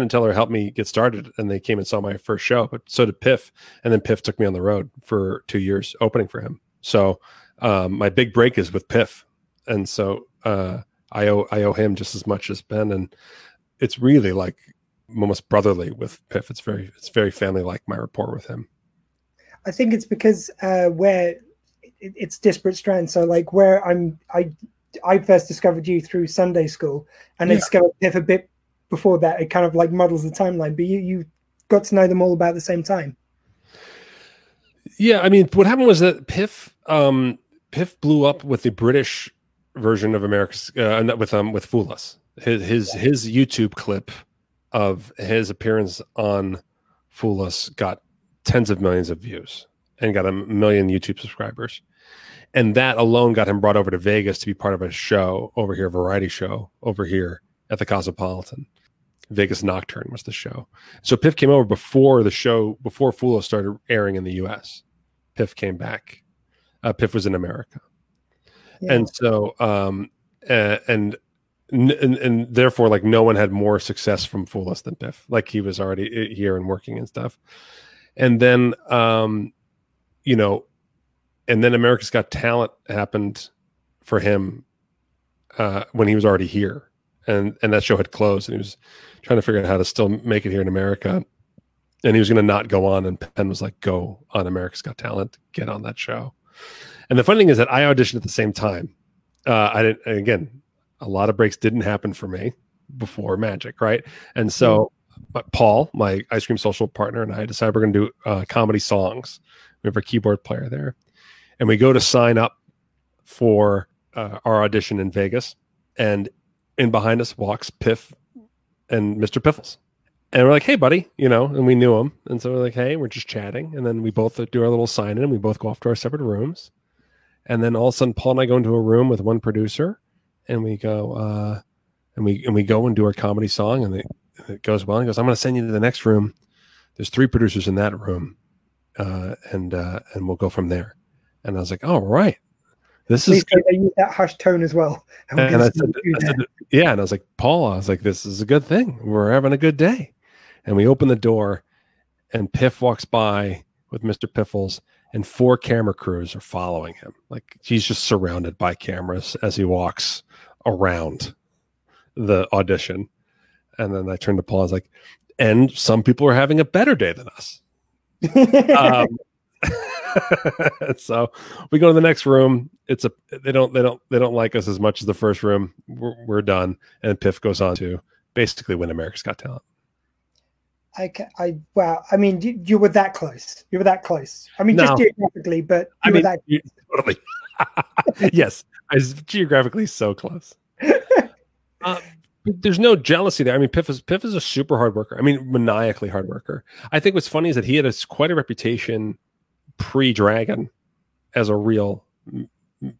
and Teller helped me get started, and they came and saw my first show, but so did Piff. And then Piff took me on the road for 2 years opening for him. So my big break is with Piff. And so I owe him just as much as Penn. And it's really almost brotherly with Piff. It's very family-like, my rapport with him. I think it's because it's disparate strands. So where I first discovered you through Sunday School, and I discovered Piff a bit before that. It kind of muddles the timeline, but you got to know them all about the same time. Yeah, I mean, what happened was that Piff blew up with the British version of America's with Fool Us. His YouTube clip of his appearance on Fool Us got tens of millions of views and got 1 million YouTube subscribers. And that alone got him brought over to Vegas to be part of a show over here, a variety show over here at the Cosmopolitan. Vegas Nocturne was the show. So Piff came over before Fool Us started airing in the US. Piff came back. Piff was in America. Yeah. And so, and and therefore, like, no one had more success from Fool Us than Piff. Like, he was already here and working and stuff. And then, you know, and then America's Got Talent happened for him when he was already here, and that show had closed, and he was trying to figure out how to still make it here in America. And he was going to not go on, and Penn was like, go on America's Got Talent, get on that show. And the funny thing is that I auditioned at the same time. I didn't, again, a lot of breaks didn't happen for me before Magic, right? And so, but Paul, my Ice Cream Social partner, and I decided we're going to do comedy songs. We have our keyboard player there. And we go to sign up for our audition in Vegas. And in behind us walks Piff and Mr. Piffles. And we're like, hey, buddy, you know, and we knew him. And so we're like, hey, we're just chatting. And then we both do our little sign in, and we both go off to our separate rooms. And then all of a sudden, Paul and I go into a room with one producer, and we go, and we go and do our comedy song, and it goes well. And he goes, I'm going to send you to the next room. There's three producers in that room, and we'll go from there. And I was like, all right, this is good. They use that harsh tone as well. And I said, yeah, and I was like, Paul, I was like, this is a good thing. We're having a good day. And we open the door, and Piff walks by with Mr. Piffles, and four camera crews are following him. Like, he's just surrounded by cameras as he walks around the audition. And then I turned to Paul. I was like, and some people are having a better day than us. So we go to the next room. It's a, they don't like us as much as the first room. We're done. And Piff goes on to basically win America's Got Talent. Wow. I mean, you were that close. You were that close. I mean, no, just geographically, but you were that close. Totally. Yes, I was geographically so close. There's no jealousy there. I mean, Piff is a super hard worker. I mean, maniacally hard worker. I think what's funny is that he had quite a reputation pre-Dragon as a real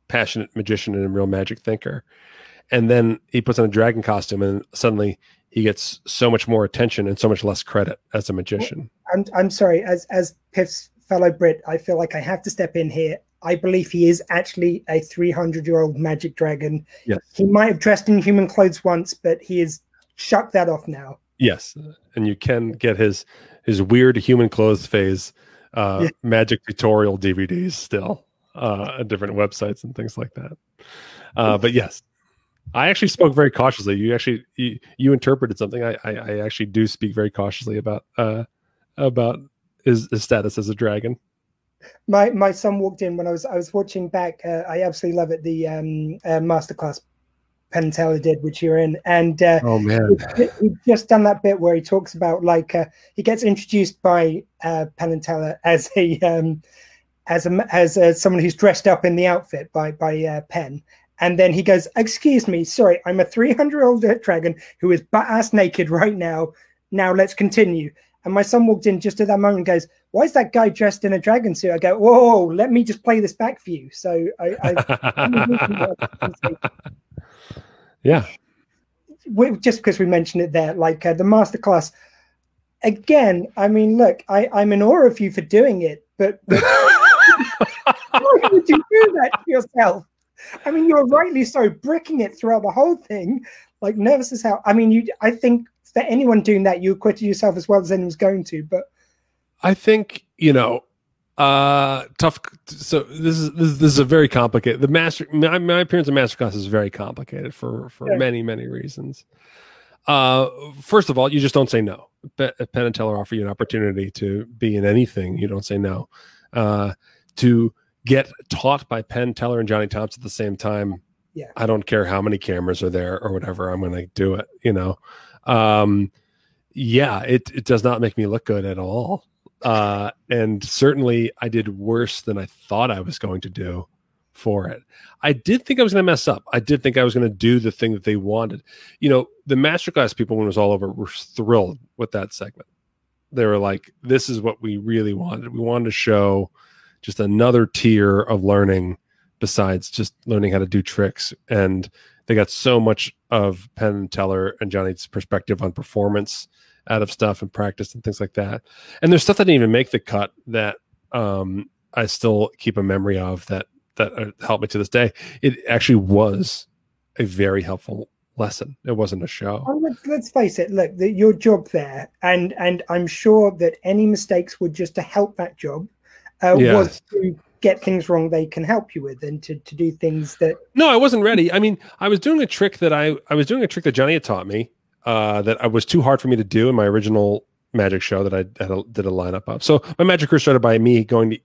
passionate magician and a real magic thinker. And then he puts on a dragon costume, and suddenly he gets so much more attention and so much less credit as a magician. I'm sorry, as Piff's fellow Brit, I feel like I have to step in here. I believe he is actually a 300-year-old magic dragon. Yes. He might have dressed in human clothes once, but he has shucked that off now. Yes, and you can get his weird human clothes phase magic tutorial DVDs still on different websites and things like that. But yes. I actually spoke very cautiously. You actually you interpreted something. I actually do speak very cautiously about his status as a dragon. My son walked in when I was watching back. I absolutely love it. The Masterclass Penn and Teller did, which you're in, and oh man, he'd just done that bit where he talks about like he gets introduced by Penn and Teller as someone who's dressed up in the outfit by Penn. And then he goes, excuse me, sorry, I'm a 300-year-old dragon who is butt-ass naked right now. Now let's continue. And my son walked in just at that moment and goes, why is that guy dressed in a dragon suit? I go, whoa, let me just play this back for you. So yeah. Just because we mentioned it there, like the Masterclass, again, I mean, look, I'm in awe of you for doing it, but why would you do that to yourself? I mean, you're rightly so bricking it throughout the whole thing, like nervous as hell. I mean, I think for anyone doing that, you acquitted yourself as well as anyone's going to. But I think, you know, tough. So this is a very complicated. My appearance in Masterclass is very complicated for many reasons. First of all, you just don't say no. Penn and Teller offer you an opportunity to be in anything. You don't say no. To get taught by Penn, Teller, and Johnny Thompson at the same time. Yeah. I don't care how many cameras are there or whatever. I'm going to do it, you know? It does not make me look good at all. And certainly I did worse than I thought I was going to do for it. I did think I was going to mess up. I did think I was going to do the thing that they wanted. You know, the Masterclass people, when it was all over, were thrilled with that segment. They were like, this is what we really wanted. We wanted to show just another tier of learning besides just learning how to do tricks. And they got so much of Penn and Teller and Johnny's perspective on performance out of stuff and practice and things like that. And there's stuff that didn't even make the cut that I still keep a memory of that helped me to this day. It actually was a very helpful lesson. It wasn't a show. Oh, let's face it. Look, your job there, and I'm sure that any mistakes were just to help that job. Was to get things wrong they can help you with, and to do things that. No, I wasn't ready. I mean, I was doing a trick that I was doing a trick that Johnny had taught me that I was too hard for me to do in my original magic show that I did a lineup of. So my magic career started by me going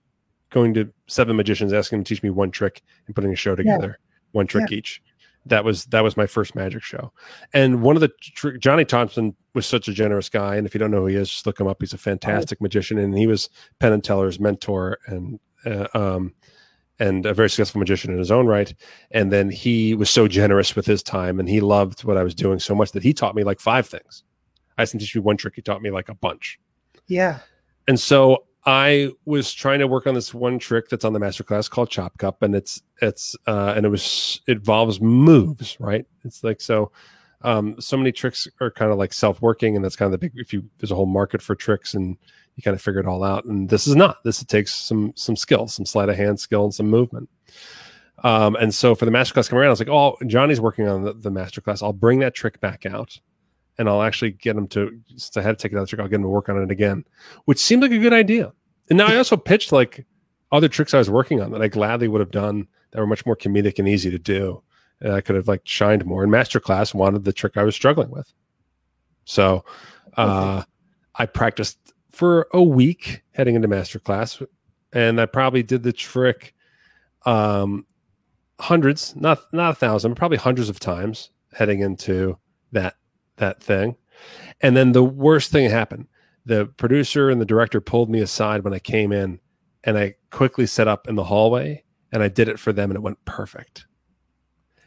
to seven magicians, asking them to teach me one trick and putting a show together, one trick each. That was my first magic show. And one of the Johnny Thompson was such a generous guy. And if you don't know who he is, just look him up. He's a fantastic magician. And he was Penn and Teller's mentor and a very successful magician in his own right. And then he was so generous with his time, and he loved what I was doing so much that he taught me like five things. I didn't teach you one trick. He taught me like a bunch. Yeah. And so I was trying to work on this one trick that's on the Masterclass called Chop Cup, and it involves moves, right? It's like so many tricks are kind of like self-working, and that's kind of the big. There's a whole market for tricks, and you kind of figure it all out. And this is not. This it takes some skill, some sleight of hand skill, and some movement. And so for the Masterclass coming around, I was like, oh, Johnny's working on the Masterclass. I'll bring that trick back out. And I'll actually get him to, since I had to take another trick, I'll get him to work on it again, which seemed like a good idea. And now I also pitched like other tricks I was working on that I gladly would have done that were much more comedic and easy to do. And I could have like shined more. And Masterclass wanted the trick I was struggling with. So I practiced for a week heading into Masterclass. And I probably did the trick hundreds, not 1,000, but probably hundreds of times heading into that thing. And then the worst thing happened. The producer and the director pulled me aside when I came in, and I quickly set up in the hallway, and I did it for them, and it went perfect.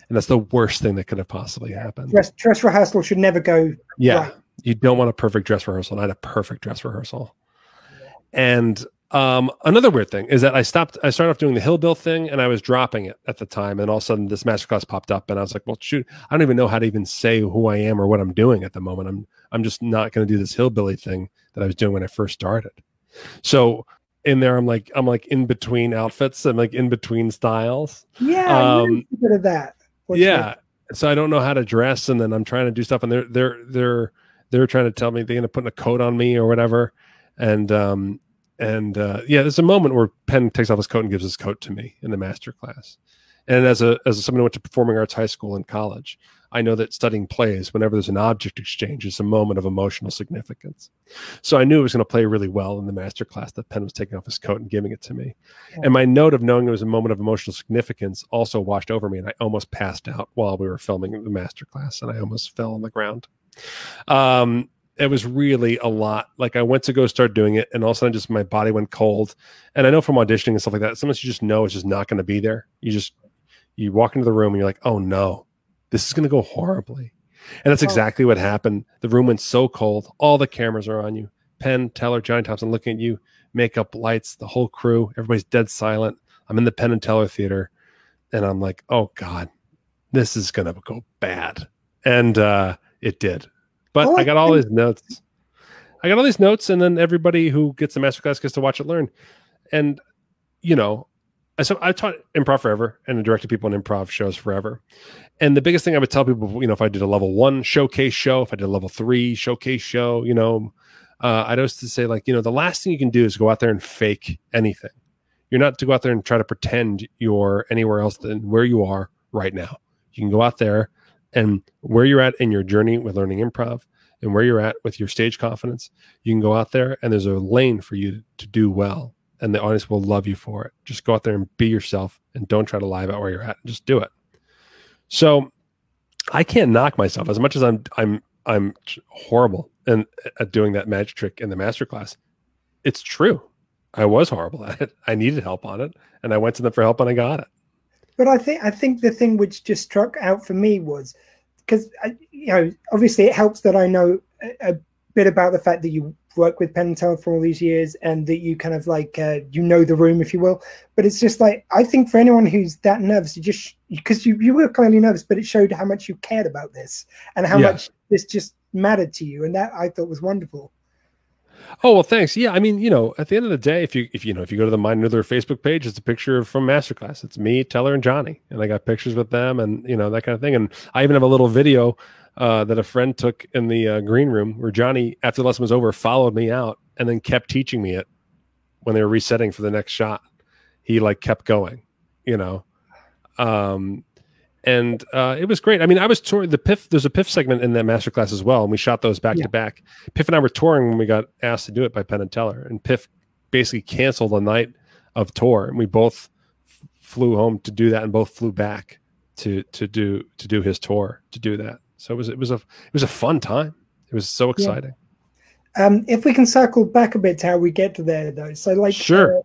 And that's the worst thing that could have possibly happened. Dress rehearsal should never go. Yeah. Right. You don't want a perfect dress rehearsal. And I had a perfect dress rehearsal. And another weird thing is that I started off doing the Hillbilly thing, and I was dropping it at the time. And all of a sudden this Masterclass popped up, and I was like, well, shoot, I don't even know how to even say who I am or what I'm doing at the moment. I'm just not going to do this Hillbilly thing that I was doing when I first started. So in there, I'm like in between outfits and like in between styles. Yeah. A bit of that. Yeah. So I don't know how to dress. And then I'm trying to do stuff, and they're trying to tell me they're going to put a coat on me or whatever. And there's a moment where Penn takes off his coat and gives his coat to me in the Masterclass. And as someone who went to performing arts high school and college, I know that studying plays, whenever there's an object exchange, it's a moment of emotional significance. So I knew it was going to play really well in the Masterclass that Penn was taking off his coat and giving it to me. Yeah. And my note of knowing it was a moment of emotional significance also washed over me, and I almost passed out while we were filming the Masterclass, and I almost fell on the ground. It was really a lot. Like I went to go start doing it, and all of a sudden just my body went cold. And I know from auditioning and stuff like that, sometimes you just know it's just not going to be there. You walk into the room and you're like, oh no, this is going to go horribly. And that's exactly what happened. The room went so cold. All the cameras are on you. Penn, Teller, Johnny Thompson looking at you, makeup, lights, the whole crew. Everybody's dead silent. I'm in the Penn and Teller theater, and I'm like, oh God, this is going to go bad. And it did. But I got all these notes. And then everybody who gets the Masterclass gets to watch it learn. And, you know, so I taught improv forever, and I directed people in improv shows forever. And the biggest thing I would tell people, you know, if I did a level 1 showcase show, if I did a level 3 showcase show, you know, I'd always say, like, you know, the last thing you can do is go out there and fake anything. You're not to go out there and try to pretend you're anywhere else than where you are right now. You can go out there and where you're at in your journey with learning improv, and where you're at with your stage confidence, you can go out there, and there's a lane for you to do well, and the audience will love you for it. Just go out there and be yourself, and don't try to lie about where you're at. Just do it. So I can't knock myself as much as I'm horrible at doing that magic trick in the Masterclass. It's true. I was horrible at it. I needed help on it, and I went to them for help, and I got it. But I think the thing which just struck out for me was because, you know, obviously it helps that I know a bit about the fact that you work with Penn and Teller for all these years, and that you kind of like, you know, the room, if you will. But it's just like, I think for anyone who's that nervous, you just because you were clearly nervous, but it showed how much you cared about this and how much this just mattered to you. And that I thought was wonderful. Oh, well, thanks. Yeah, I mean, you know, at the end of the day, if you go to the Mind Noodler Facebook page, it's a picture from Masterclass. It's me, Teller, and Johnny, and I got pictures with them, and you know, that kind of thing. And I even have a little video that a friend took in the green room where Johnny, after the lesson was over, followed me out and then kept teaching me it when they were resetting for the next shot. He like kept going, you know. And it was great. I mean, I was touring the Piff. There's a Piff segment in that Masterclass as well, and we shot those back to back. Piff and I were touring when we got asked to do it by Penn and Teller, and Piff basically canceled the night of tour, and we both flew home to do that, and both flew back to do his tour to do that. So it was a fun time. It was so exciting. Yeah. If we can circle back a bit to how we get to there, though. So like sure.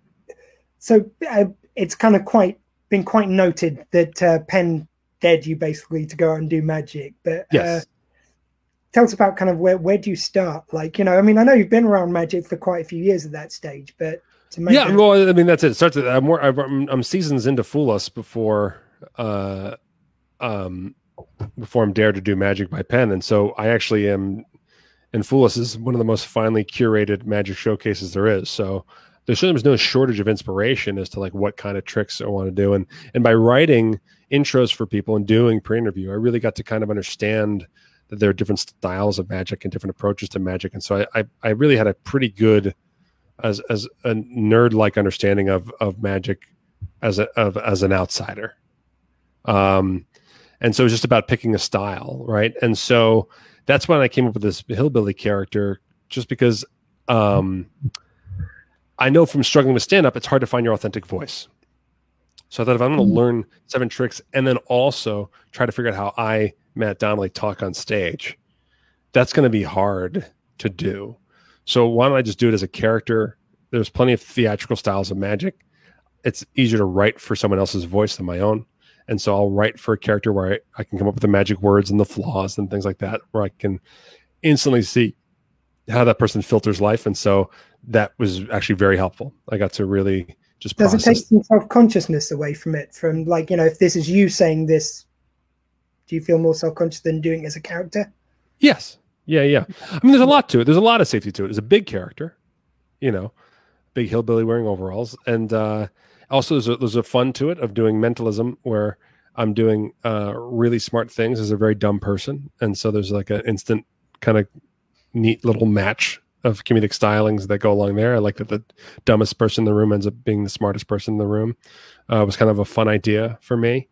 It's kind of been quite noted that Penn dared you basically to go out and do magic, but yes. Tell us about kind of where do you start? Like, you know, I mean, I know you've been around magic for quite a few years at that stage, but to make well, I mean, that's it. It starts with, I'm seasons into Fool Us before I'm dared to do magic by Penn, and so I actually am. And Fool Us is one of the most finely curated magic showcases there is. So there certainly was no shortage of inspiration as to like what kind of tricks I want to do, and by writing intros for people and doing pre-interview, I really got to kind of understand that there are different styles of magic and different approaches to magic, and so I really had a pretty good, as a nerd-like understanding of magic as an outsider, and so it was just about picking a style, right? And so that's when I came up with this hillbilly character, just because. I know from struggling with stand-up, it's hard to find your authentic voice. So I thought if I'm going to learn 7 tricks and then also try to figure out how I, Matt Donnelly, talk on stage, that's going to be hard to do. So why don't I just do it as a character? There's plenty of theatrical styles of magic. It's easier to write for someone else's voice than my own. And so I'll write for a character where I can come up with the magic words and the flaws and things like that, where I can instantly see how that person filters life. And so that was actually very helpful. I got to really just process. Does it take some self-consciousness away from it? From like, you know, if this is you saying this, do you feel more self-conscious than doing it as a character? Yes. Yeah. I mean, there's a lot to it. There's a lot of safety to it. It's a big character, you know, big hillbilly wearing overalls. And also there's a fun to it of doing mentalism where I'm doing really smart things as a very dumb person. And so there's like an instant kind of neat little match of comedic stylings that go along there. I like that the dumbest person in the room ends up being the smartest person in the room. It was kind of a fun idea for me.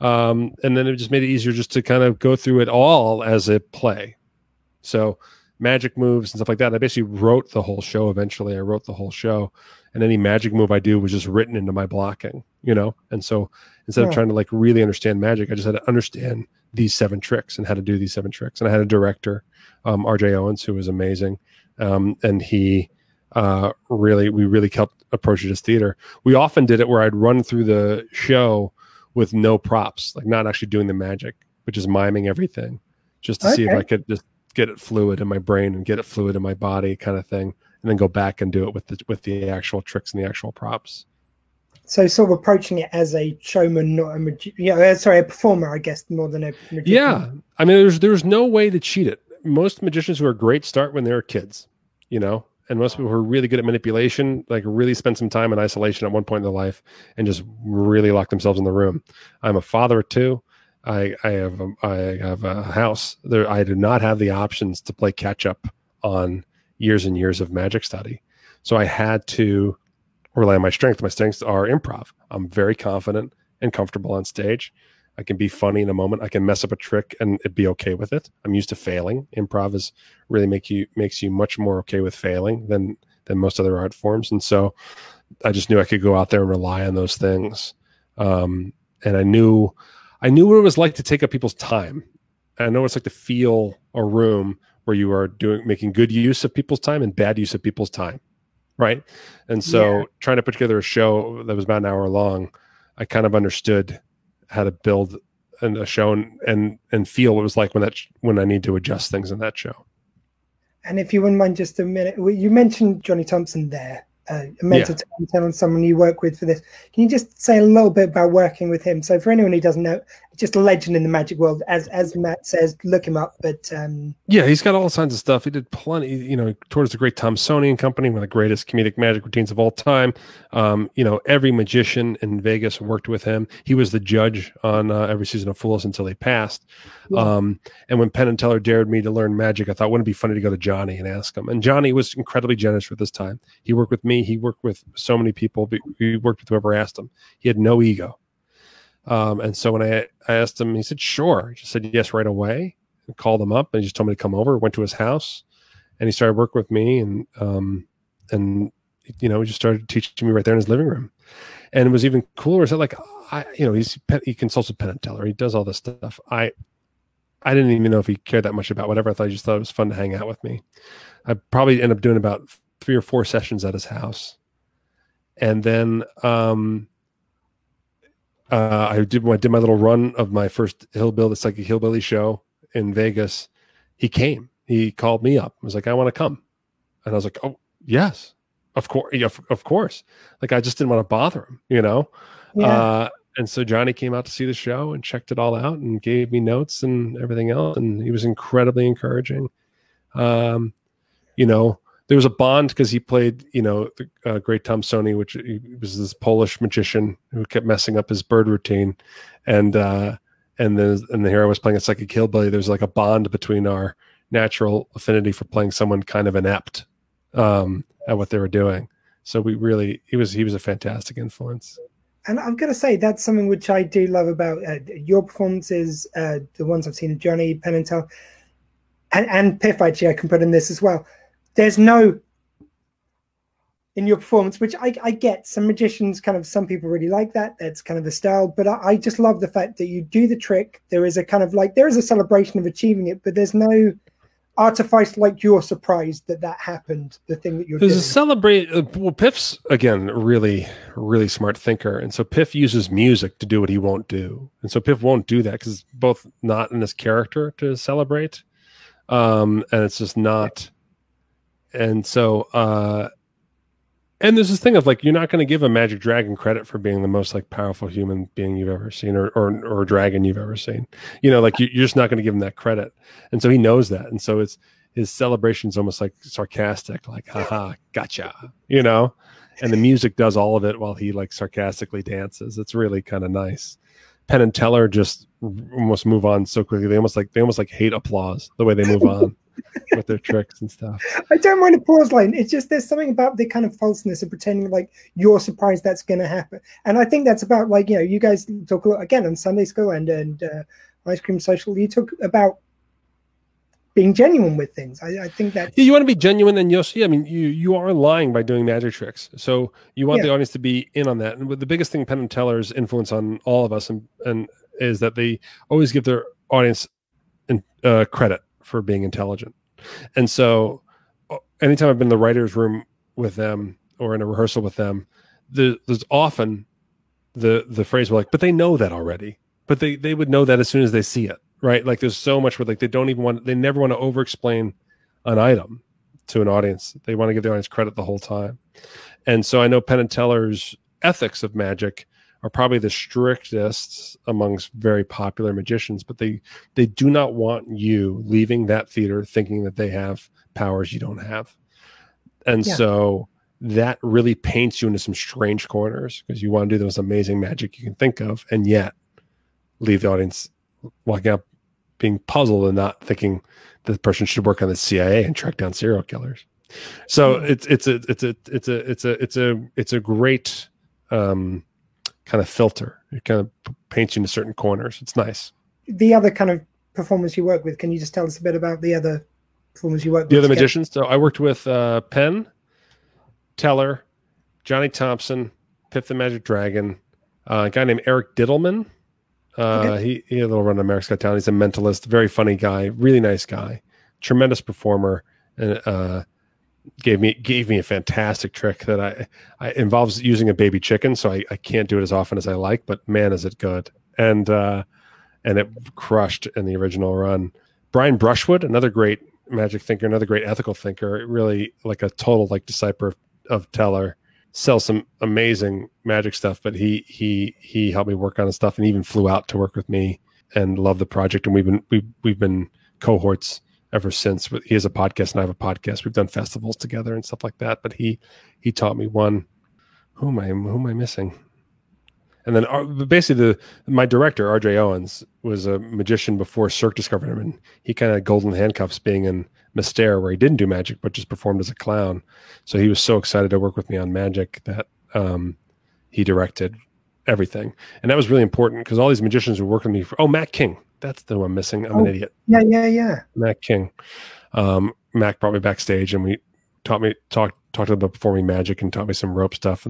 And then it just made it easier just to kind of go through it all as a play. So magic moves and stuff like that. I basically wrote the whole show. Eventually I wrote the whole show, and any magic move I do was just written into my blocking, you know? And so instead of trying to like really understand magic, I just had to understand these 7 tricks and how to do these 7 tricks. And I had a director, RJ Owens, who was amazing. And he we really helped approach it as theater. We often did it where I'd run through the show with no props, like not actually doing the magic, but just miming everything just to see if I could just get it fluid in my brain and get it fluid in my body kind of thing. And then go back and do it with the actual tricks and the actual props. So sort of approaching it as a showman, not a performer, I guess, more than a magician. Yeah. I mean, there's no way to cheat it. Most magicians who are great start when they're kids, you know, and most people who are really good at manipulation, like really spend some time in isolation at one point in their life and just really lock themselves in the room. I'm a father of 2. I have a house there. I do not have the options to play catch up on years and years of magic study. So I had to rely on my strength. My strengths are improv. I'm very confident and comfortable on stage. I can be funny in a moment. I can mess up a trick and be okay with it. I'm used to failing. Improv is really makes you much more okay with failing than most other art forms. And so I just knew I could go out there and rely on those things. And I knew what it was like to take up people's time. I know what it's like to feel a room where you are making good use of people's time and bad use of people's time. Right. And so trying to put together a show that was about an hour long, I kind of understood how to build a show and feel what it was like when I need to adjust things in that show. And if you wouldn't mind just a minute, you mentioned Johnny Thompson there, a mentor to someone you work with for this. Can you just say a little bit about working with him? So for anyone who doesn't know, just a legend in the magic world. As Matt says, look him up. But yeah, he's got all kinds of stuff. He did plenty, you know, towards the great Thompsonian Company, one of the greatest comedic magic routines of all time. You know, every magician in Vegas worked with him. He was the judge on every season of Fool Us until they passed. Yeah. And when Penn and Teller dared me to learn magic, I thought, wouldn't it be funny to go to Johnny and ask him? And Johnny was incredibly generous with his time. He worked with me. He worked with so many people. He worked with whoever asked him. He had no ego. And so when I asked him, he said, sure. He just said yes right away. I called him up and he just told me to come over. Went to his house and he started working with me. And you know, he just started teaching me right there in his living room. And it was even cooler. Is that like, you know, he consults with Penn and Teller. He does all this stuff. I didn't even know if he cared that much about whatever. I just thought it was fun to hang out with me. I probably ended up doing about 3 or 4 sessions at his house. And then, I did my little run of my first the Psychic Hillbilly show in Vegas. He came. He called me up. I was like, I want to come. And I was like, oh, yes, of course. Yeah, of course. Like, I just didn't want to bother him, you know? Yeah. And so Johnny came out to see the show and checked it all out and gave me notes and everything else. And he was incredibly encouraging. You know, there was a bond because he played, you know, the great Thompsoni, which was this Polish magician who kept messing up his bird routine. And here I was playing a psychic hillbilly. There's like a bond between our natural affinity for playing someone kind of inept at what they were doing. So we really, he was a fantastic influence. And I've got to say, that's something which I do love about your performances, the ones I've seen of Johnny, Penn and Teller, and Piff, actually, I can put in this as well. There's no, in your performance, which I get, some magicians kind of, some people really like that. That's kind of the style. But I just love the fact that you do the trick. There is a kind of like, there is a celebration of achieving it, but there's no artifice like you're surprised that happened, the thing that you're doing. There's a well, Piff's, again, really, really smart thinker. And so Piff uses music to do what he won't do. And so Piff won't do that because it's both not in his character to celebrate. And it's just not... And so, and there's this thing of like, you're not going to give a magic dragon credit for being the most like powerful human being you've ever seen or dragon you've ever seen, you know, like you're just not going to give him that credit. And so he knows that. And so it's, his celebration's almost like sarcastic, like, haha, gotcha, you know, and the music does all of it while he like sarcastically dances. It's really kind of nice. Penn and Teller just almost move on so quickly. They almost like hate applause the way they move on. With their tricks and stuff. I don't mind a pause line. It's just there's something about the kind of falseness of pretending like you're surprised that's going to happen. And I think that's about like, you know, you guys talk a lot again on Sunday School and Ice Cream Social. You talk about being genuine with things. I think that you want to be genuine, and you'll see. I mean, you are lying by doing magic tricks. So you want the audience to be in on that. And the biggest thing Penn and Teller's influence on all of us and is that they always give their audience credit for being intelligent. And so anytime I've been in the writer's room with them or in a rehearsal with them, there's often the phrase, we're like, but they know that already, but they would know that as soon as they see it. Right. Like there's so much where like, they never want to over explain an item to an audience. They want to give the audience credit the whole time. And so I know Penn and Teller's ethics of magic are probably the strictest amongst very popular magicians, but they do not want you leaving that theater thinking that they have powers you don't have. And so that really paints you into some strange corners because you want to do the most amazing magic you can think of and yet leave the audience walking out being puzzled and not thinking the person should work on the CIA and track down serial killers. So it's a great kind of filter. It kind of paints you into certain corners. It's nice. The other kind of performers you work with, can you just tell us a bit about the other performers you work with? The other magicians? So I worked with Penn, Teller, Johnny Thompson, Piff the Magic Dragon, a guy named Eric Diddleman. Okay. He had a little run on America's Got Talent. He's a mentalist, very funny guy, really nice guy, tremendous performer, and gave me a fantastic trick that I involves using a baby chicken. So I can't do it as often as I like, but man, is it good. And it crushed in the original run. Brian Brushwood, another great magic thinker, another great ethical thinker, really like a total, like disciple of Teller. sell some amazing magic stuff, but he helped me work on his stuff and even flew out to work with me and loved the project. And we've been cohorts ever since. He has a podcast and I have a podcast. We've done festivals together and stuff like that. But he taught me one. Who am I missing? And then basically my director, RJ Owens, was a magician before Cirque discovered him. And he kind of had golden handcuffs being in Mystere, where he didn't do magic, but just performed as a clown. So he was so excited to work with me on magic that he directed everything. And that was really important because all these magicians were working with me for, Matt King. That's the one I'm missing. I'm an idiot. Yeah. Matt King. Mac brought me backstage and talked to him about performing magic and taught me some rope stuff.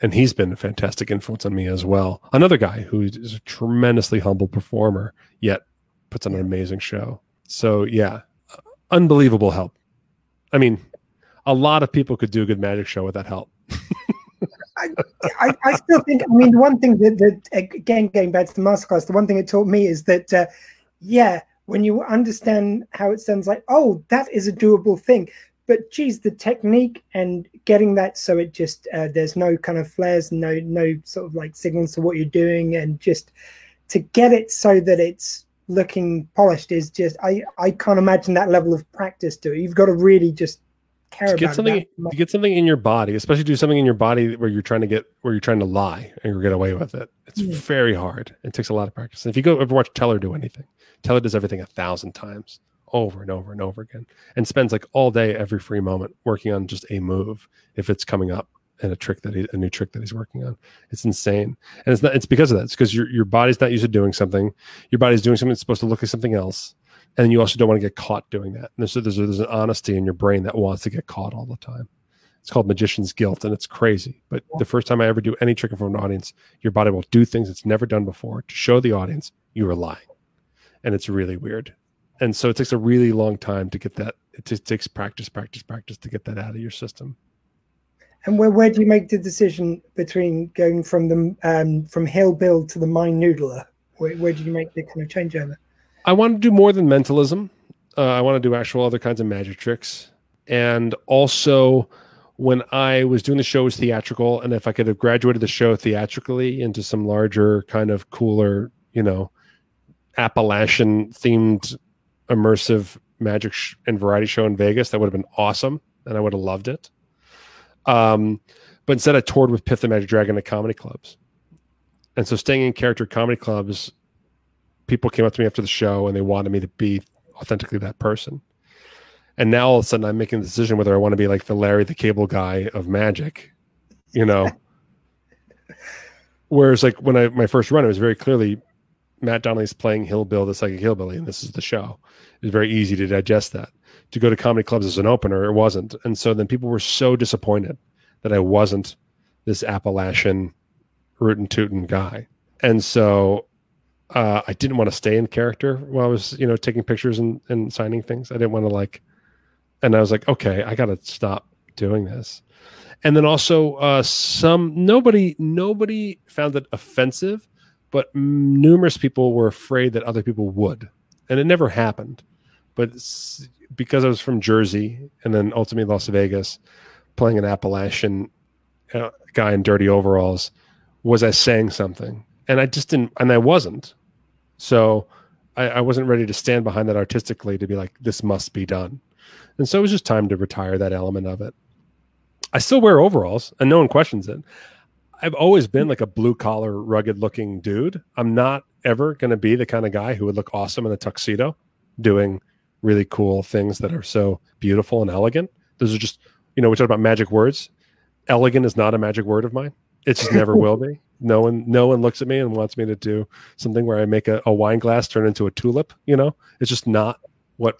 And he's been a fantastic influence on me as well. Another guy who is a tremendously humble performer, yet puts on an amazing show. So yeah, unbelievable help. I mean, a lot of people could do a good magic show with that help. I still think, one thing that again, getting back to the masterclass, the one thing it taught me is that, when you understand how it sounds like, that is a doable thing. But geez, the technique and getting that so it just there's no kind of flares, no sort of like signals to what you're doing, and just to get it so that it's looking polished is just I can't imagine that level of practice to it. You've got to really just care about something. You get something in your body, especially do something in your body where you're trying to lie and get away with it. It's very hard. It takes a lot of practice. And if you ever watch Teller do anything, Teller does everything 1,000 times. Over and over and over again, and spends like all day every free moment working on just a move if it's coming up, and a new trick that he's working on. It's insane. And it's because of that. It's because your body's not used to doing something. Your body's doing something that's supposed to look like something else, and you also don't want to get caught doing that. And there's an honesty in your brain that wants to get caught all the time. It's called magician's guilt, and it's crazy. But the first time I ever do any trick in front of an audience, your body will do things it's never done before to show the audience you were lying, and it's really weird. And so it takes a really long time to get that. It just takes practice to get that out of your system. And where do you make the decision between going from the from Hillbilly to the Mind Noodler? Where do you make the kind of changeover? I want to do more than mentalism. I want to do actual other kinds of magic tricks. And also, when I was doing the show, it was theatrical. And if I could have graduated the show theatrically into some larger kind of cooler, Appalachian themed immersive magic and variety show in Vegas, that would have been awesome, and I would have loved it. But instead, I toured with Piff the Magic Dragon at comedy clubs, and so staying in character at comedy clubs, people came up to me after the show and they wanted me to be authentically that person. And now all of a sudden, I'm making the decision whether I want to be like the Larry the Cable Guy of magic, Whereas like when my first run, it was very clearly, Matt Donnelly's playing Hillbilly, the psychic hillbilly, and this is the show. It was very easy to digest that. To go to comedy clubs as an opener, it wasn't. And so then people were so disappointed that I wasn't this Appalachian rootin' tootin' guy. And so I didn't want to stay in character while I was, taking pictures and signing things. I didn't want to and I was like, okay, I got to stop doing this. And then also nobody found it offensive, but numerous people were afraid that other people would. And it never happened. But because I was from Jersey and then ultimately Las Vegas, playing an Appalachian guy in dirty overalls, was I saying something? And I just didn't, and I wasn't. So I wasn't ready to stand behind that artistically to be like, this must be done. And so it was just time to retire that element of it. I still wear overalls and no one questions it. I've always been like a blue-collar, rugged-looking dude. I'm not ever going to be the kind of guy who would look awesome in a tuxedo doing really cool things that are so beautiful and elegant. Those are just, we talk about magic words. Elegant is not a magic word of mine. It just never will be. No one looks at me and wants me to do something where I make a wine glass turn into a tulip. It's just not what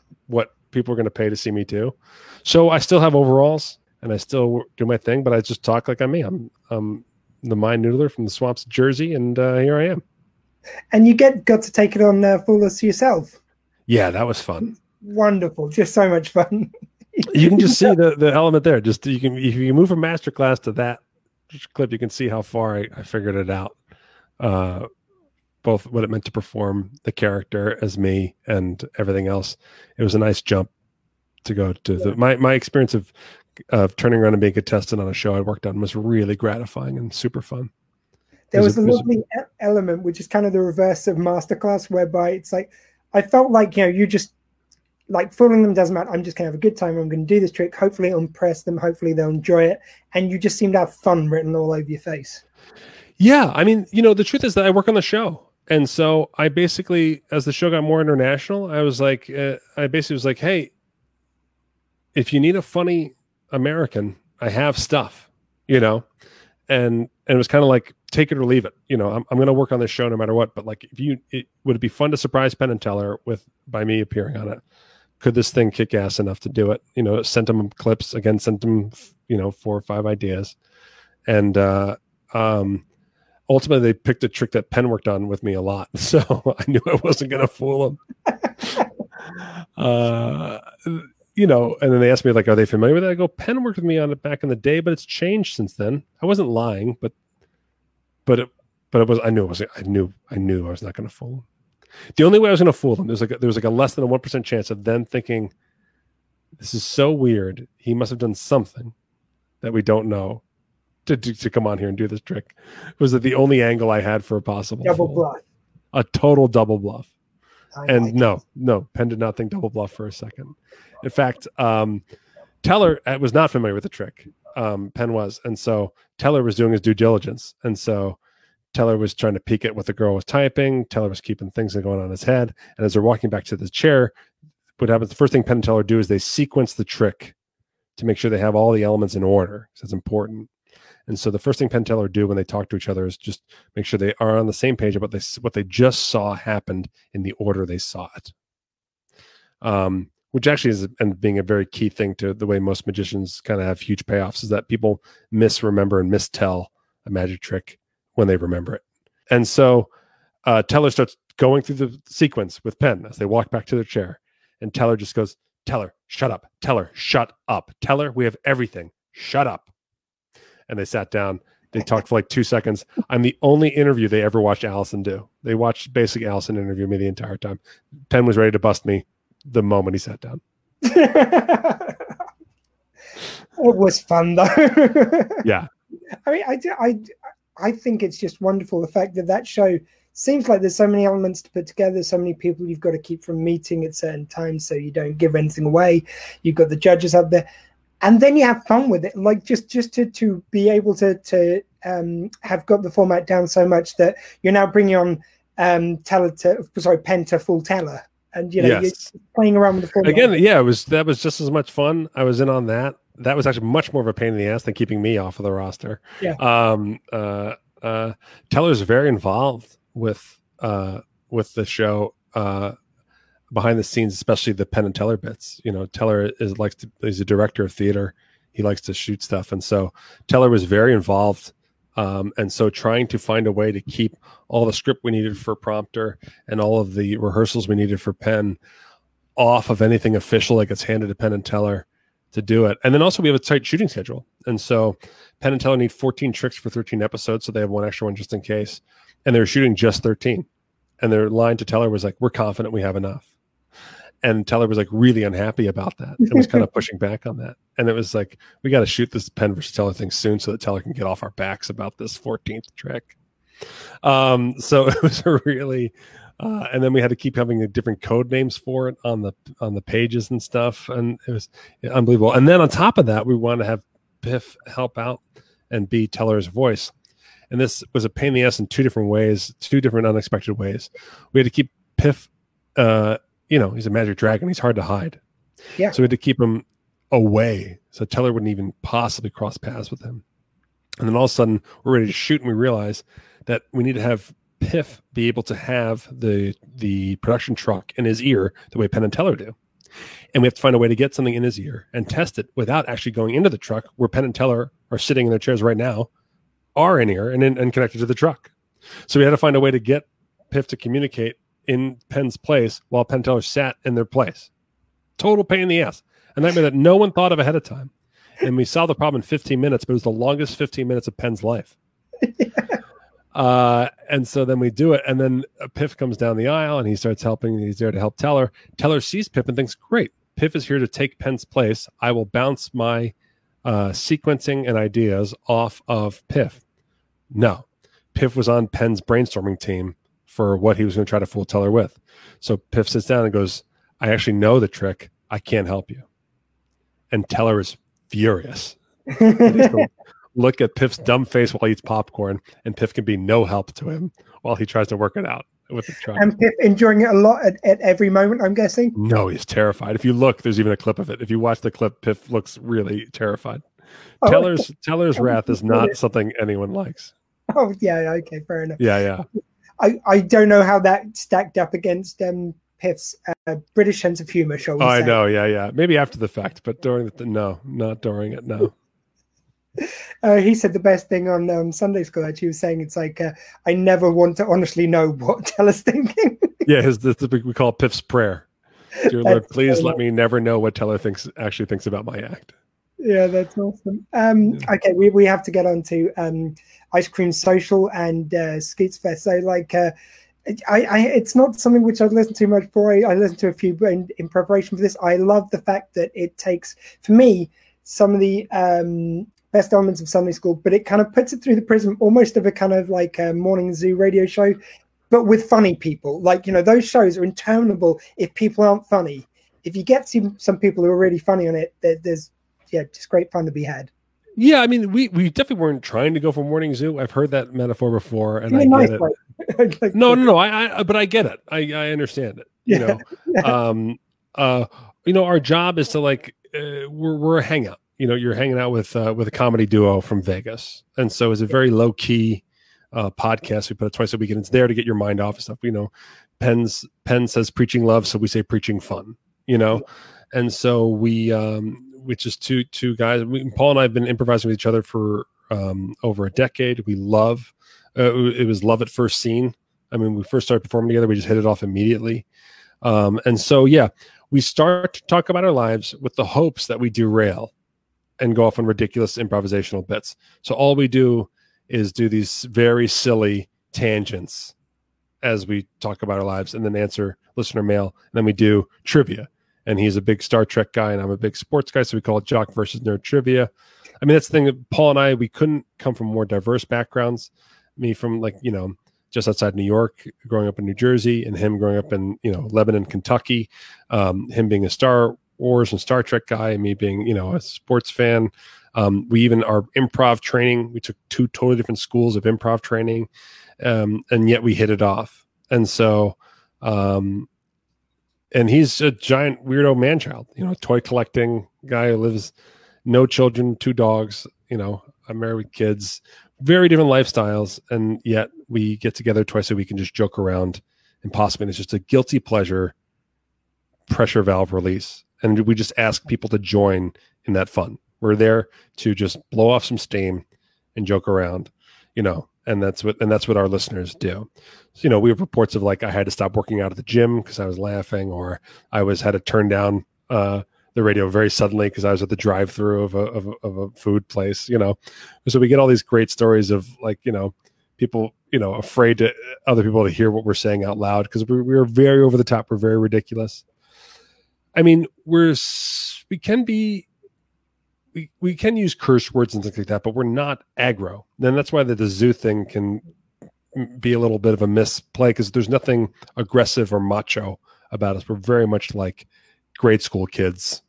people are going to pay to see me do. So I still have overalls and I still do my thing, but I just talk like I'm me. I'm the Mind Noodler from the swamps of Jersey, and here I am. And you got to take it on Fool Us yourself. Yeah, that was fun. Wonderful, just so much fun. You can just see the element there. Just if you move from Masterclass to that clip, you can see how far I figured it out. Both what it meant to perform the character as me and everything else. It was a nice jump to go to. My experience of of turning around and being a contestant on a show I worked on was really gratifying and super fun. There was a lovely element, which is kind of the reverse of Masterclass, whereby it's like, I felt like, you know, you just, like, fooling them doesn't matter. I'm just going to have a good time. I'm going to do this trick. Hopefully it'll impress them. Hopefully they'll enjoy it. And you just seem to have fun written all over your face. Yeah. I mean, you know, the truth is that I work on the show. And so I basically, as the show got more international, I was like, I basically was like, hey, if you need a funny American, I have stuff, you know? And it was kind of like, take it or leave it. You know, I'm going to work on this show no matter what, but like, if you, it would it be fun to surprise Penn and Teller with, by me appearing on it? Could this thing kick ass enough to do it? You know, sent them clips again, sent them, you know, 4 or 5 ideas. And, ultimately, they picked a trick that Penn worked on with me a lot, so I knew I wasn't going to fool them. You know, and then they asked me, like, are they familiar with that? I go, Penn worked with me on it back in the day, but it's changed since then. I wasn't lying, but it was. I knew I was not going to fool them. The only way I was going to fool them, there was a less than a 1% chance of them thinking, this is so weird. He must have done something that we don't know. To come on here and do this trick. Was that the only angle I had for a possible double bluff? A total double bluff. No, Penn did not think double bluff for a second. In fact, Teller was not familiar with the trick. Penn was, and so Teller was doing his due diligence, and so Teller was trying to peek at what the girl was typing. Teller was keeping things going on in his head, and as they're walking back to the chair, what happens? The first thing Penn and Teller do is they sequence the trick to make sure they have all the elements in order. So it's important. And so the first thing Penn and Teller do when they talk to each other is just make sure they are on the same page about what they just saw happened in the order they saw it, which actually is and being a very key thing to the way most magicians kind of have huge payoffs is that people misremember and mistell a magic trick when they remember it. And so Teller starts going through the sequence with Penn as they walk back to their chair, and Teller just goes, "Teller, shut up. Teller, shut up. Teller, we have everything. Shut up." And they sat down. They talked for like 2 seconds. I'm the only interview they ever watched Alyson do. They watched basically Alyson interview me the entire time. Penn was ready to bust me the moment he sat down. It was fun though. Yeah. I mean, I think it's just wonderful. The fact that show seems like there's so many elements to put together, so many people you've got to keep from meeting at certain times so you don't give anything away. You've got the judges up there. And then you have fun with it, like just to be able to have got the format down so much that you're now bringing on Penn to fool Teller, and you know You're playing around with the format again. Yeah, that was just as much fun. I was in on that. That was actually much more of a pain in the ass than keeping me off of the roster. Yeah. Teller's very involved with the show. Behind the scenes, especially the Penn and Teller bits. You know, Teller he's a director of theater. He likes to shoot stuff. And so Teller was very involved. And so trying to find a way to keep all the script we needed for prompter and all of the rehearsals we needed for Penn off of anything official that gets handed to Penn and Teller to do it. And then also we have a tight shooting schedule. And so Penn and Teller need 14 tricks for 13 episodes. So they have one extra one just in case. And they're shooting just 13. And their line to Teller was like, "We're confident we have enough." And Teller was like really unhappy about that and was kind of pushing back on that. And it was like, we got to shoot this Penn versus Teller thing soon so that Teller can get off our backs about this 14th trick. So it was a really, and then we had to keep having different code names for it on the pages and stuff. And it was unbelievable. And then on top of that, we wanted to have Piff help out and be Teller's voice. And this was a pain in the ass in two different unexpected ways. We had to keep Piff, you know, he's a magic dragon. He's hard to hide. Yeah. So we had to keep him away. So Teller wouldn't even possibly cross paths with him. And then all of a sudden we're ready to shoot. And we realize that we need to have Piff be able to have the production truck in his ear the way Penn and Teller do. And we have to find a way to get something in his ear and test it without actually going into the truck where Penn and Teller are sitting in their chairs right now, are in here and connected to the truck. So we had to find a way to get Piff to communicate in Penn's place while Penn and Teller sat in their place. Total pain in the ass. A nightmare that no one thought of ahead of time. And we solved the problem in 15 minutes, but it was the longest 15 minutes of Penn's life. And so then we do it. And then Piff comes down the aisle and he starts helping. He's there to help Teller. Teller sees Piff and thinks, great, Piff is here to take Penn's place. I will bounce my sequencing and ideas off of Piff. No, Piff was on Penn's brainstorming team for what he was going to try to fool Teller with. So Piff sits down and goes, I actually know the trick. I can't help you. And Teller is furious. Look at Piff's dumb face while he eats popcorn, and Piff can be no help to him while he tries to work it out with the truck. And Piff enjoying it a lot at every moment, I'm guessing? No, he's terrified. If you look, there's even a clip of it. If you watch the clip, Piff looks really terrified. Oh, Teller's wrath is not something anyone likes. Oh, yeah. Okay, fair enough. Yeah. I don't know how that stacked up against Piff's British sense of humor, shall we say. I know, yeah. Maybe after the fact, but during the... No, not during it, no. He said the best thing on Sunday School, actually, he was saying it's like, I never want to honestly know what Teller's thinking. Yeah, we call it Piff's prayer. Dear Lord, please let me never know what Teller actually thinks about my act. Yeah, that's awesome. Okay, we have to get on to Ice Cream Social and Scoops Fest. So, like, I it's not something which I've listened to much before. I listened to a few in preparation for this. I love the fact that it takes, for me, some of the best elements of Sunday School, but it kind of puts it through the prism almost of a kind of like a morning zoo radio show, but with funny people. Like, you know, those shows are interminable if people aren't funny. If you get some people who are really funny on it, there's just great fun to be had. Yeah, I mean, we definitely weren't trying to go for morning zoo. I've heard that metaphor before, and I get nice it. Like no. But I get it. I understand it. You know, you know, our job is to like we're a hangout. You know, you're hanging out with a comedy duo from Vegas. And so it's a very low-key podcast. We put it twice a week, and it's there to get your mind off of stuff. You know, Penn says preaching love, so we say preaching fun, you know? And so we, which is two guys. Paul and I have been improvising with each other for over a decade. We love, it was love at first scene. I mean, we first started performing together. We just hit it off immediately. And so, yeah, we start to talk about our lives with the hopes that we derail and go off on ridiculous improvisational bits. So all we do is do these very silly tangents as we talk about our lives and then answer listener mail. And then we do trivia. And he's a big Star Trek guy and I'm a big sports guy. So we call it Jock versus Nerd Trivia. I mean, that's the thing that Paul and I, we couldn't come from more diverse backgrounds. Me from like, you know, just outside New York, growing up in New Jersey, and him growing up in, you know, Lebanon, Kentucky, him being a Star Wars and Star Trek guy, and me being, you know, a sports fan. We even our improv training, we took two totally different schools of improv training, and yet we hit it off. And so, and he's a giant weirdo man child, you know, toy collecting guy who lives, no children, 2 dogs, you know, I'm married with kids, very different lifestyles. And yet we get together twice a week and just joke around and possibly, and it's just a guilty pleasure pressure valve release. And we just ask people to join in that fun. We're there to just blow off some steam and joke around, you know, and that's what our listeners do. So, you know, we have reports of like, I had to stop working out at the gym because I was laughing, or I had to turn down the radio very suddenly because I was at the drive-through of a food place, you know. So we get all these great stories of like, you know, people, you know, afraid to other people to hear what we're saying out loud because we are very over the top. We're very ridiculous. I mean, we can use curse words and things like that, but we're not aggro. Then that's why the zoo thing can be a little bit of a misplay because there's nothing aggressive or macho about us. We're very much like grade school kids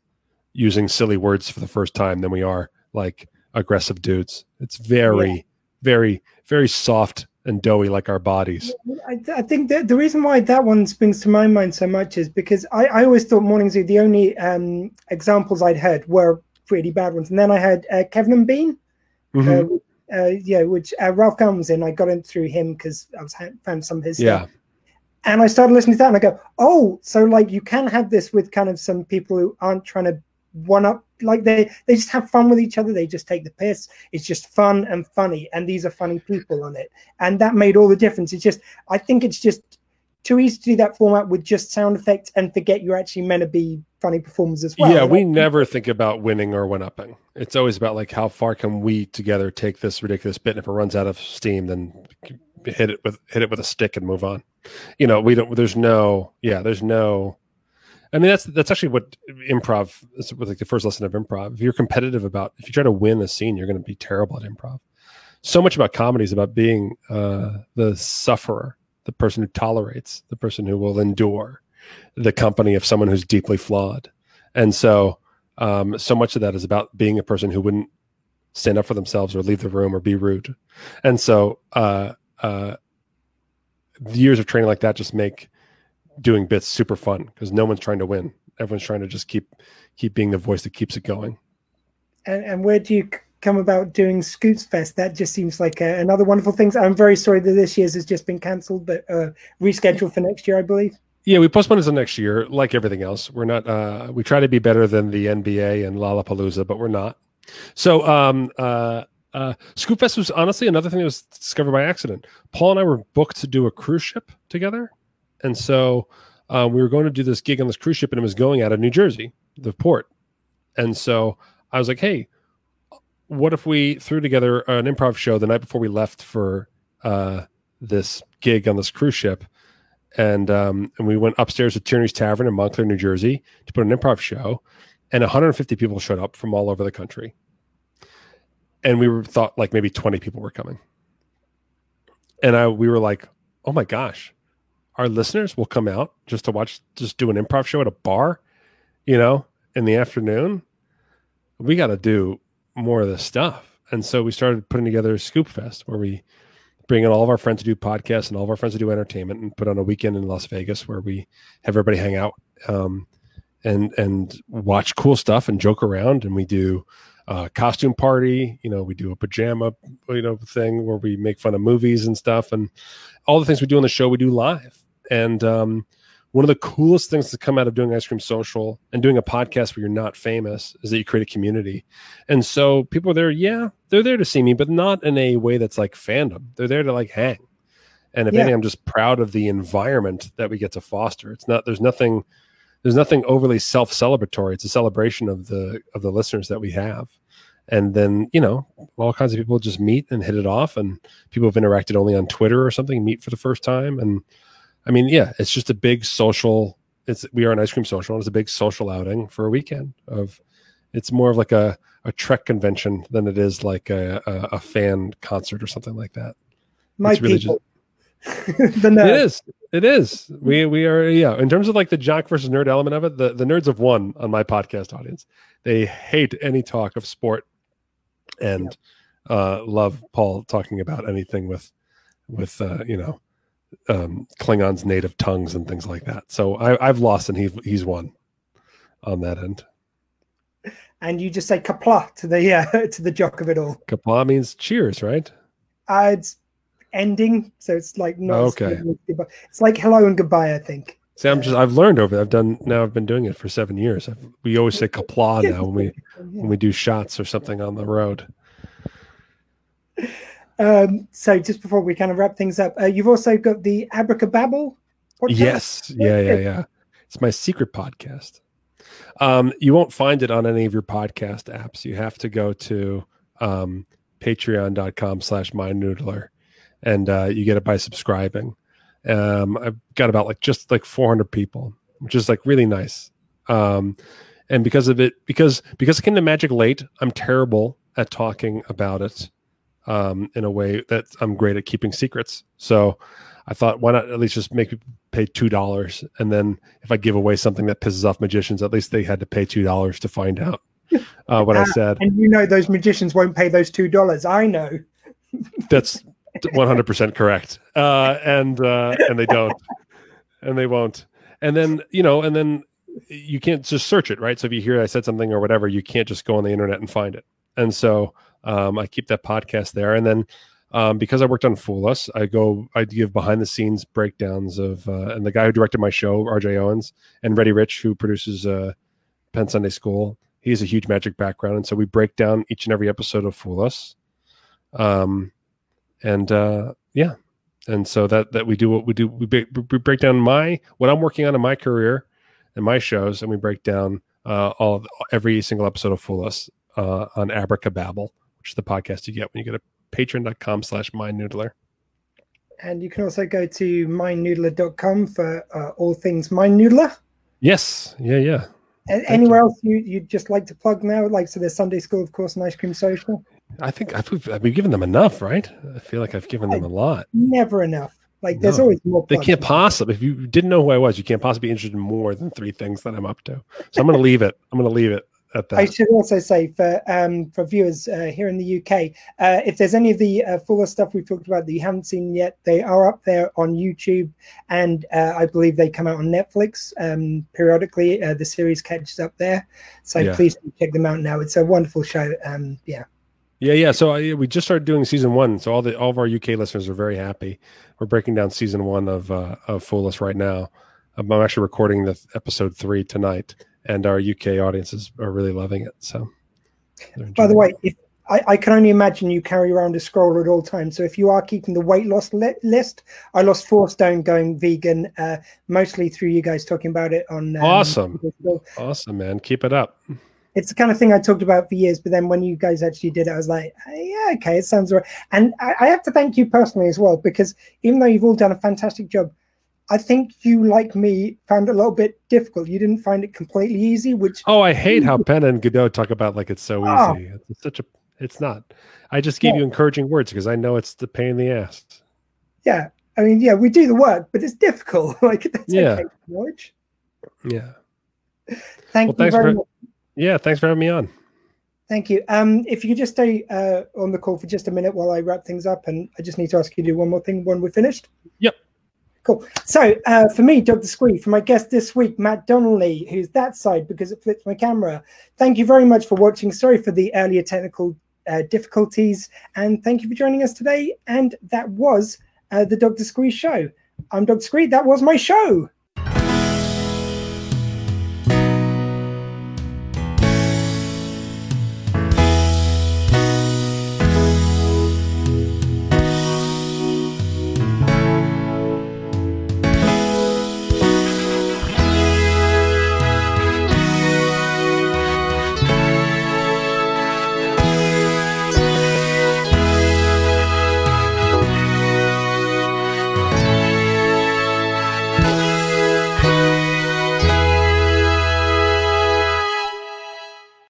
using silly words for the first time than we are like aggressive dudes. It's very, very soft and doughy like our bodies. I think that the reason why that one springs to my mind so much is because I always thought morning zoo, the only examples I'd heard were pretty bad ones. And then I heard Kevin and Bean, which Ralph Gunn was in. I got in through him because I was found some of his stuff. And I started listening to that and I go, oh, so like you can have this with kind of some people who aren't trying to one up, like they just have fun with each other. They just take the piss. It's just fun and funny, and these are funny people on it, and that made all the difference. It's just, I think it's just too easy to do that format with just sound effects and forget you're actually meant to be funny performers as well. Yeah, we never think about winning or one-upping. It's always about like how far can we together take this ridiculous bit, and if it runs out of steam, then hit it with a stick and move on. You know, we don't. There's no. I mean, that's actually what improv is, like the first lesson of improv. If you're competitive about, if you try to win a scene, you're going to be terrible at improv. So much about comedy is about being the sufferer, the person who tolerates, the person who will endure the company of someone who's deeply flawed. And so, so much of that is about being a person who wouldn't stand up for themselves or leave the room or be rude. And so, years of training like that just make doing bits super fun because no one's trying to win. Everyone's trying to just keep being the voice that keeps it going. And where do you come about doing Scoops Fest? That just seems like another wonderful thing. I'm very sorry that this year's has just been canceled, but rescheduled for next year, I believe. Yeah, we postponed it to next year, like everything else. We're not, we try to be better than the NBA and Lollapalooza, but we're not. So, Scoop Fest was honestly another thing that was discovered by accident. Paul and I were booked to do a cruise ship together. And so we were going to do this gig on this cruise ship, and it was going out of New Jersey, the port. And so I was like, hey, what if we threw together an improv show the night before we left for this gig on this cruise ship? And we went upstairs to Tierney's Tavern in Montclair, New Jersey to put an improv show. And 150 people showed up from all over the country. And we were thought like maybe 20 people were coming. And we were like, oh my gosh, our listeners will come out just to watch, just do an improv show at a bar, you know, in the afternoon. We got to do more of this stuff. And so we started putting together Scoop Fest, where we bring in all of our friends to do podcasts and all of our friends to do entertainment, and put on a weekend in Las Vegas where we have everybody hang out and watch cool stuff and joke around. And we do costume party, you know, we do a pajama, you know, thing where we make fun of movies and stuff, and all the things we do on the show, we do live. And one of the coolest things to come out of doing Ice Cream Social and doing a podcast where you're not famous is that you create a community. And so people are there. Yeah, they're there to see me, but not in a way that's like fandom. They're there to like hang. And if anything, I'm just proud of the environment that we get to foster. It's not, there's nothing overly self-celebratory. It's a celebration of the listeners that we have. And then, you know, all kinds of people just meet and hit it off, and people have interacted only on Twitter or something, meet for the first time. And I mean, yeah, it's just a big social, we are an Ice Cream Social. It's a big social outing for a weekend of, it's more of like a Trek convention than it is like a fan concert or something like that. My it's really people. It is. We are, yeah. In terms of like the jock versus nerd element of it, the nerds have won on my podcast audience. They hate any talk of sport and love Paul talking about anything with you know, Klingon's native tongues and things like that. So I've lost and he's won on that end. And you just say kapla to the jock of it all. Kapla means cheers, right? It's ending, so it's like not okay. It's like hello and goodbye, I think. See, I've learned I've been doing it for 7 years. We always say kapla now when we do shots or something on the road. So just before we kind of wrap things up, you've also got the Abracababble podcast? Yes. Yeah. It's my secret podcast. You won't find it on any of your podcast apps. You have to go to patreon.com/mindnoodler, and you get it by subscribing. I've got about like just like 400 people, which is like really nice. And because of it, because it came to magic late, I'm terrible at talking about it. In a way that I'm great at keeping secrets. So I thought, why not at least just make people pay $2? And then if I give away something that pisses off magicians, at least they had to pay $2 to find out what I said. And you know, those magicians won't pay those $2. I know. That's 100% correct. And they don't, and they won't. And then, you know, and then you can't just search it, right? So if you hear I said something or whatever, you can't just go on the internet and find it. And so, I keep that podcast there. And then, because I worked on Fool Us, I give behind the scenes breakdowns of, and the guy who directed my show, RJ Owens, and Reddy Rich, who produces, Penn's Sunday School. He has a huge magic background. And so we break down each and every episode of Fool Us. Yeah. And so that we do what we do. We break down what I'm working on in my career and my shows. And we break down, every single episode of Fool Us, on Abracababble, which is the podcast you get when you go to patreon.com/mindnoodler. And you can also go to mindnoodler.com for all things Mind Noodler. Yes. Yeah. Yeah. Anywhere else you'd just like to plug now? Like, so there's Sunday School, of course, and Ice Cream Social. I think I've given them enough, right? I feel like I've given them a lot. Never enough. Like, there's always more. They can't possibly. If you didn't know who I was, you can't possibly be interested in more than three things that I'm up to. So I'm going to leave it. I'm going to leave it at that. I should also say for viewers here in the UK, if there's any of the fuller stuff we've talked about that you haven't seen yet, they are up there on YouTube, and I believe they come out on Netflix periodically. The series catches up there, so please check them out now. It's a wonderful show. Yeah. So we just started doing season one. So all of our UK listeners are very happy. We're breaking down season one of Fool Us right now. I'm actually recording the episode 3 tonight, and our UK audiences are really loving it. So, by the way, if I can only imagine you carry around a scroll at all times. So if you are keeping the weight loss list, I lost 4 stone going vegan, mostly through you guys talking about it on. Awesome, man. Keep it up. It's the kind of thing I talked about for years, but then when you guys actually did it, I was like, yeah, okay, it sounds all right. And I have to thank you personally as well, because even though you've all done a fantastic job, I think you, like me, found it a little bit difficult. You didn't find it completely easy, which... Oh, I hate how Penn and Godot talk about like it's so easy. It's such a... It's not. I just gave you encouraging words because I know it's the pain in the ass. Yeah. I mean, yeah, we do the work, but it's difficult. Like, that's okay, George. Yeah. Thank you very much. Yeah, thanks for having me on. Thank you. If you could just stay on the call for just a minute while I wrap things up, and I just need to ask you to do one more thing when we're finished. Yep. Cool. So for me, Dr. Squee, for my guest this week, Matt Donnelly, who's that side because it flips my camera. Thank you very much for watching. Sorry for the earlier technical difficulties, and thank you for joining us today. And that was the Dr. Squee show. I'm Dr. Squee. That was my show.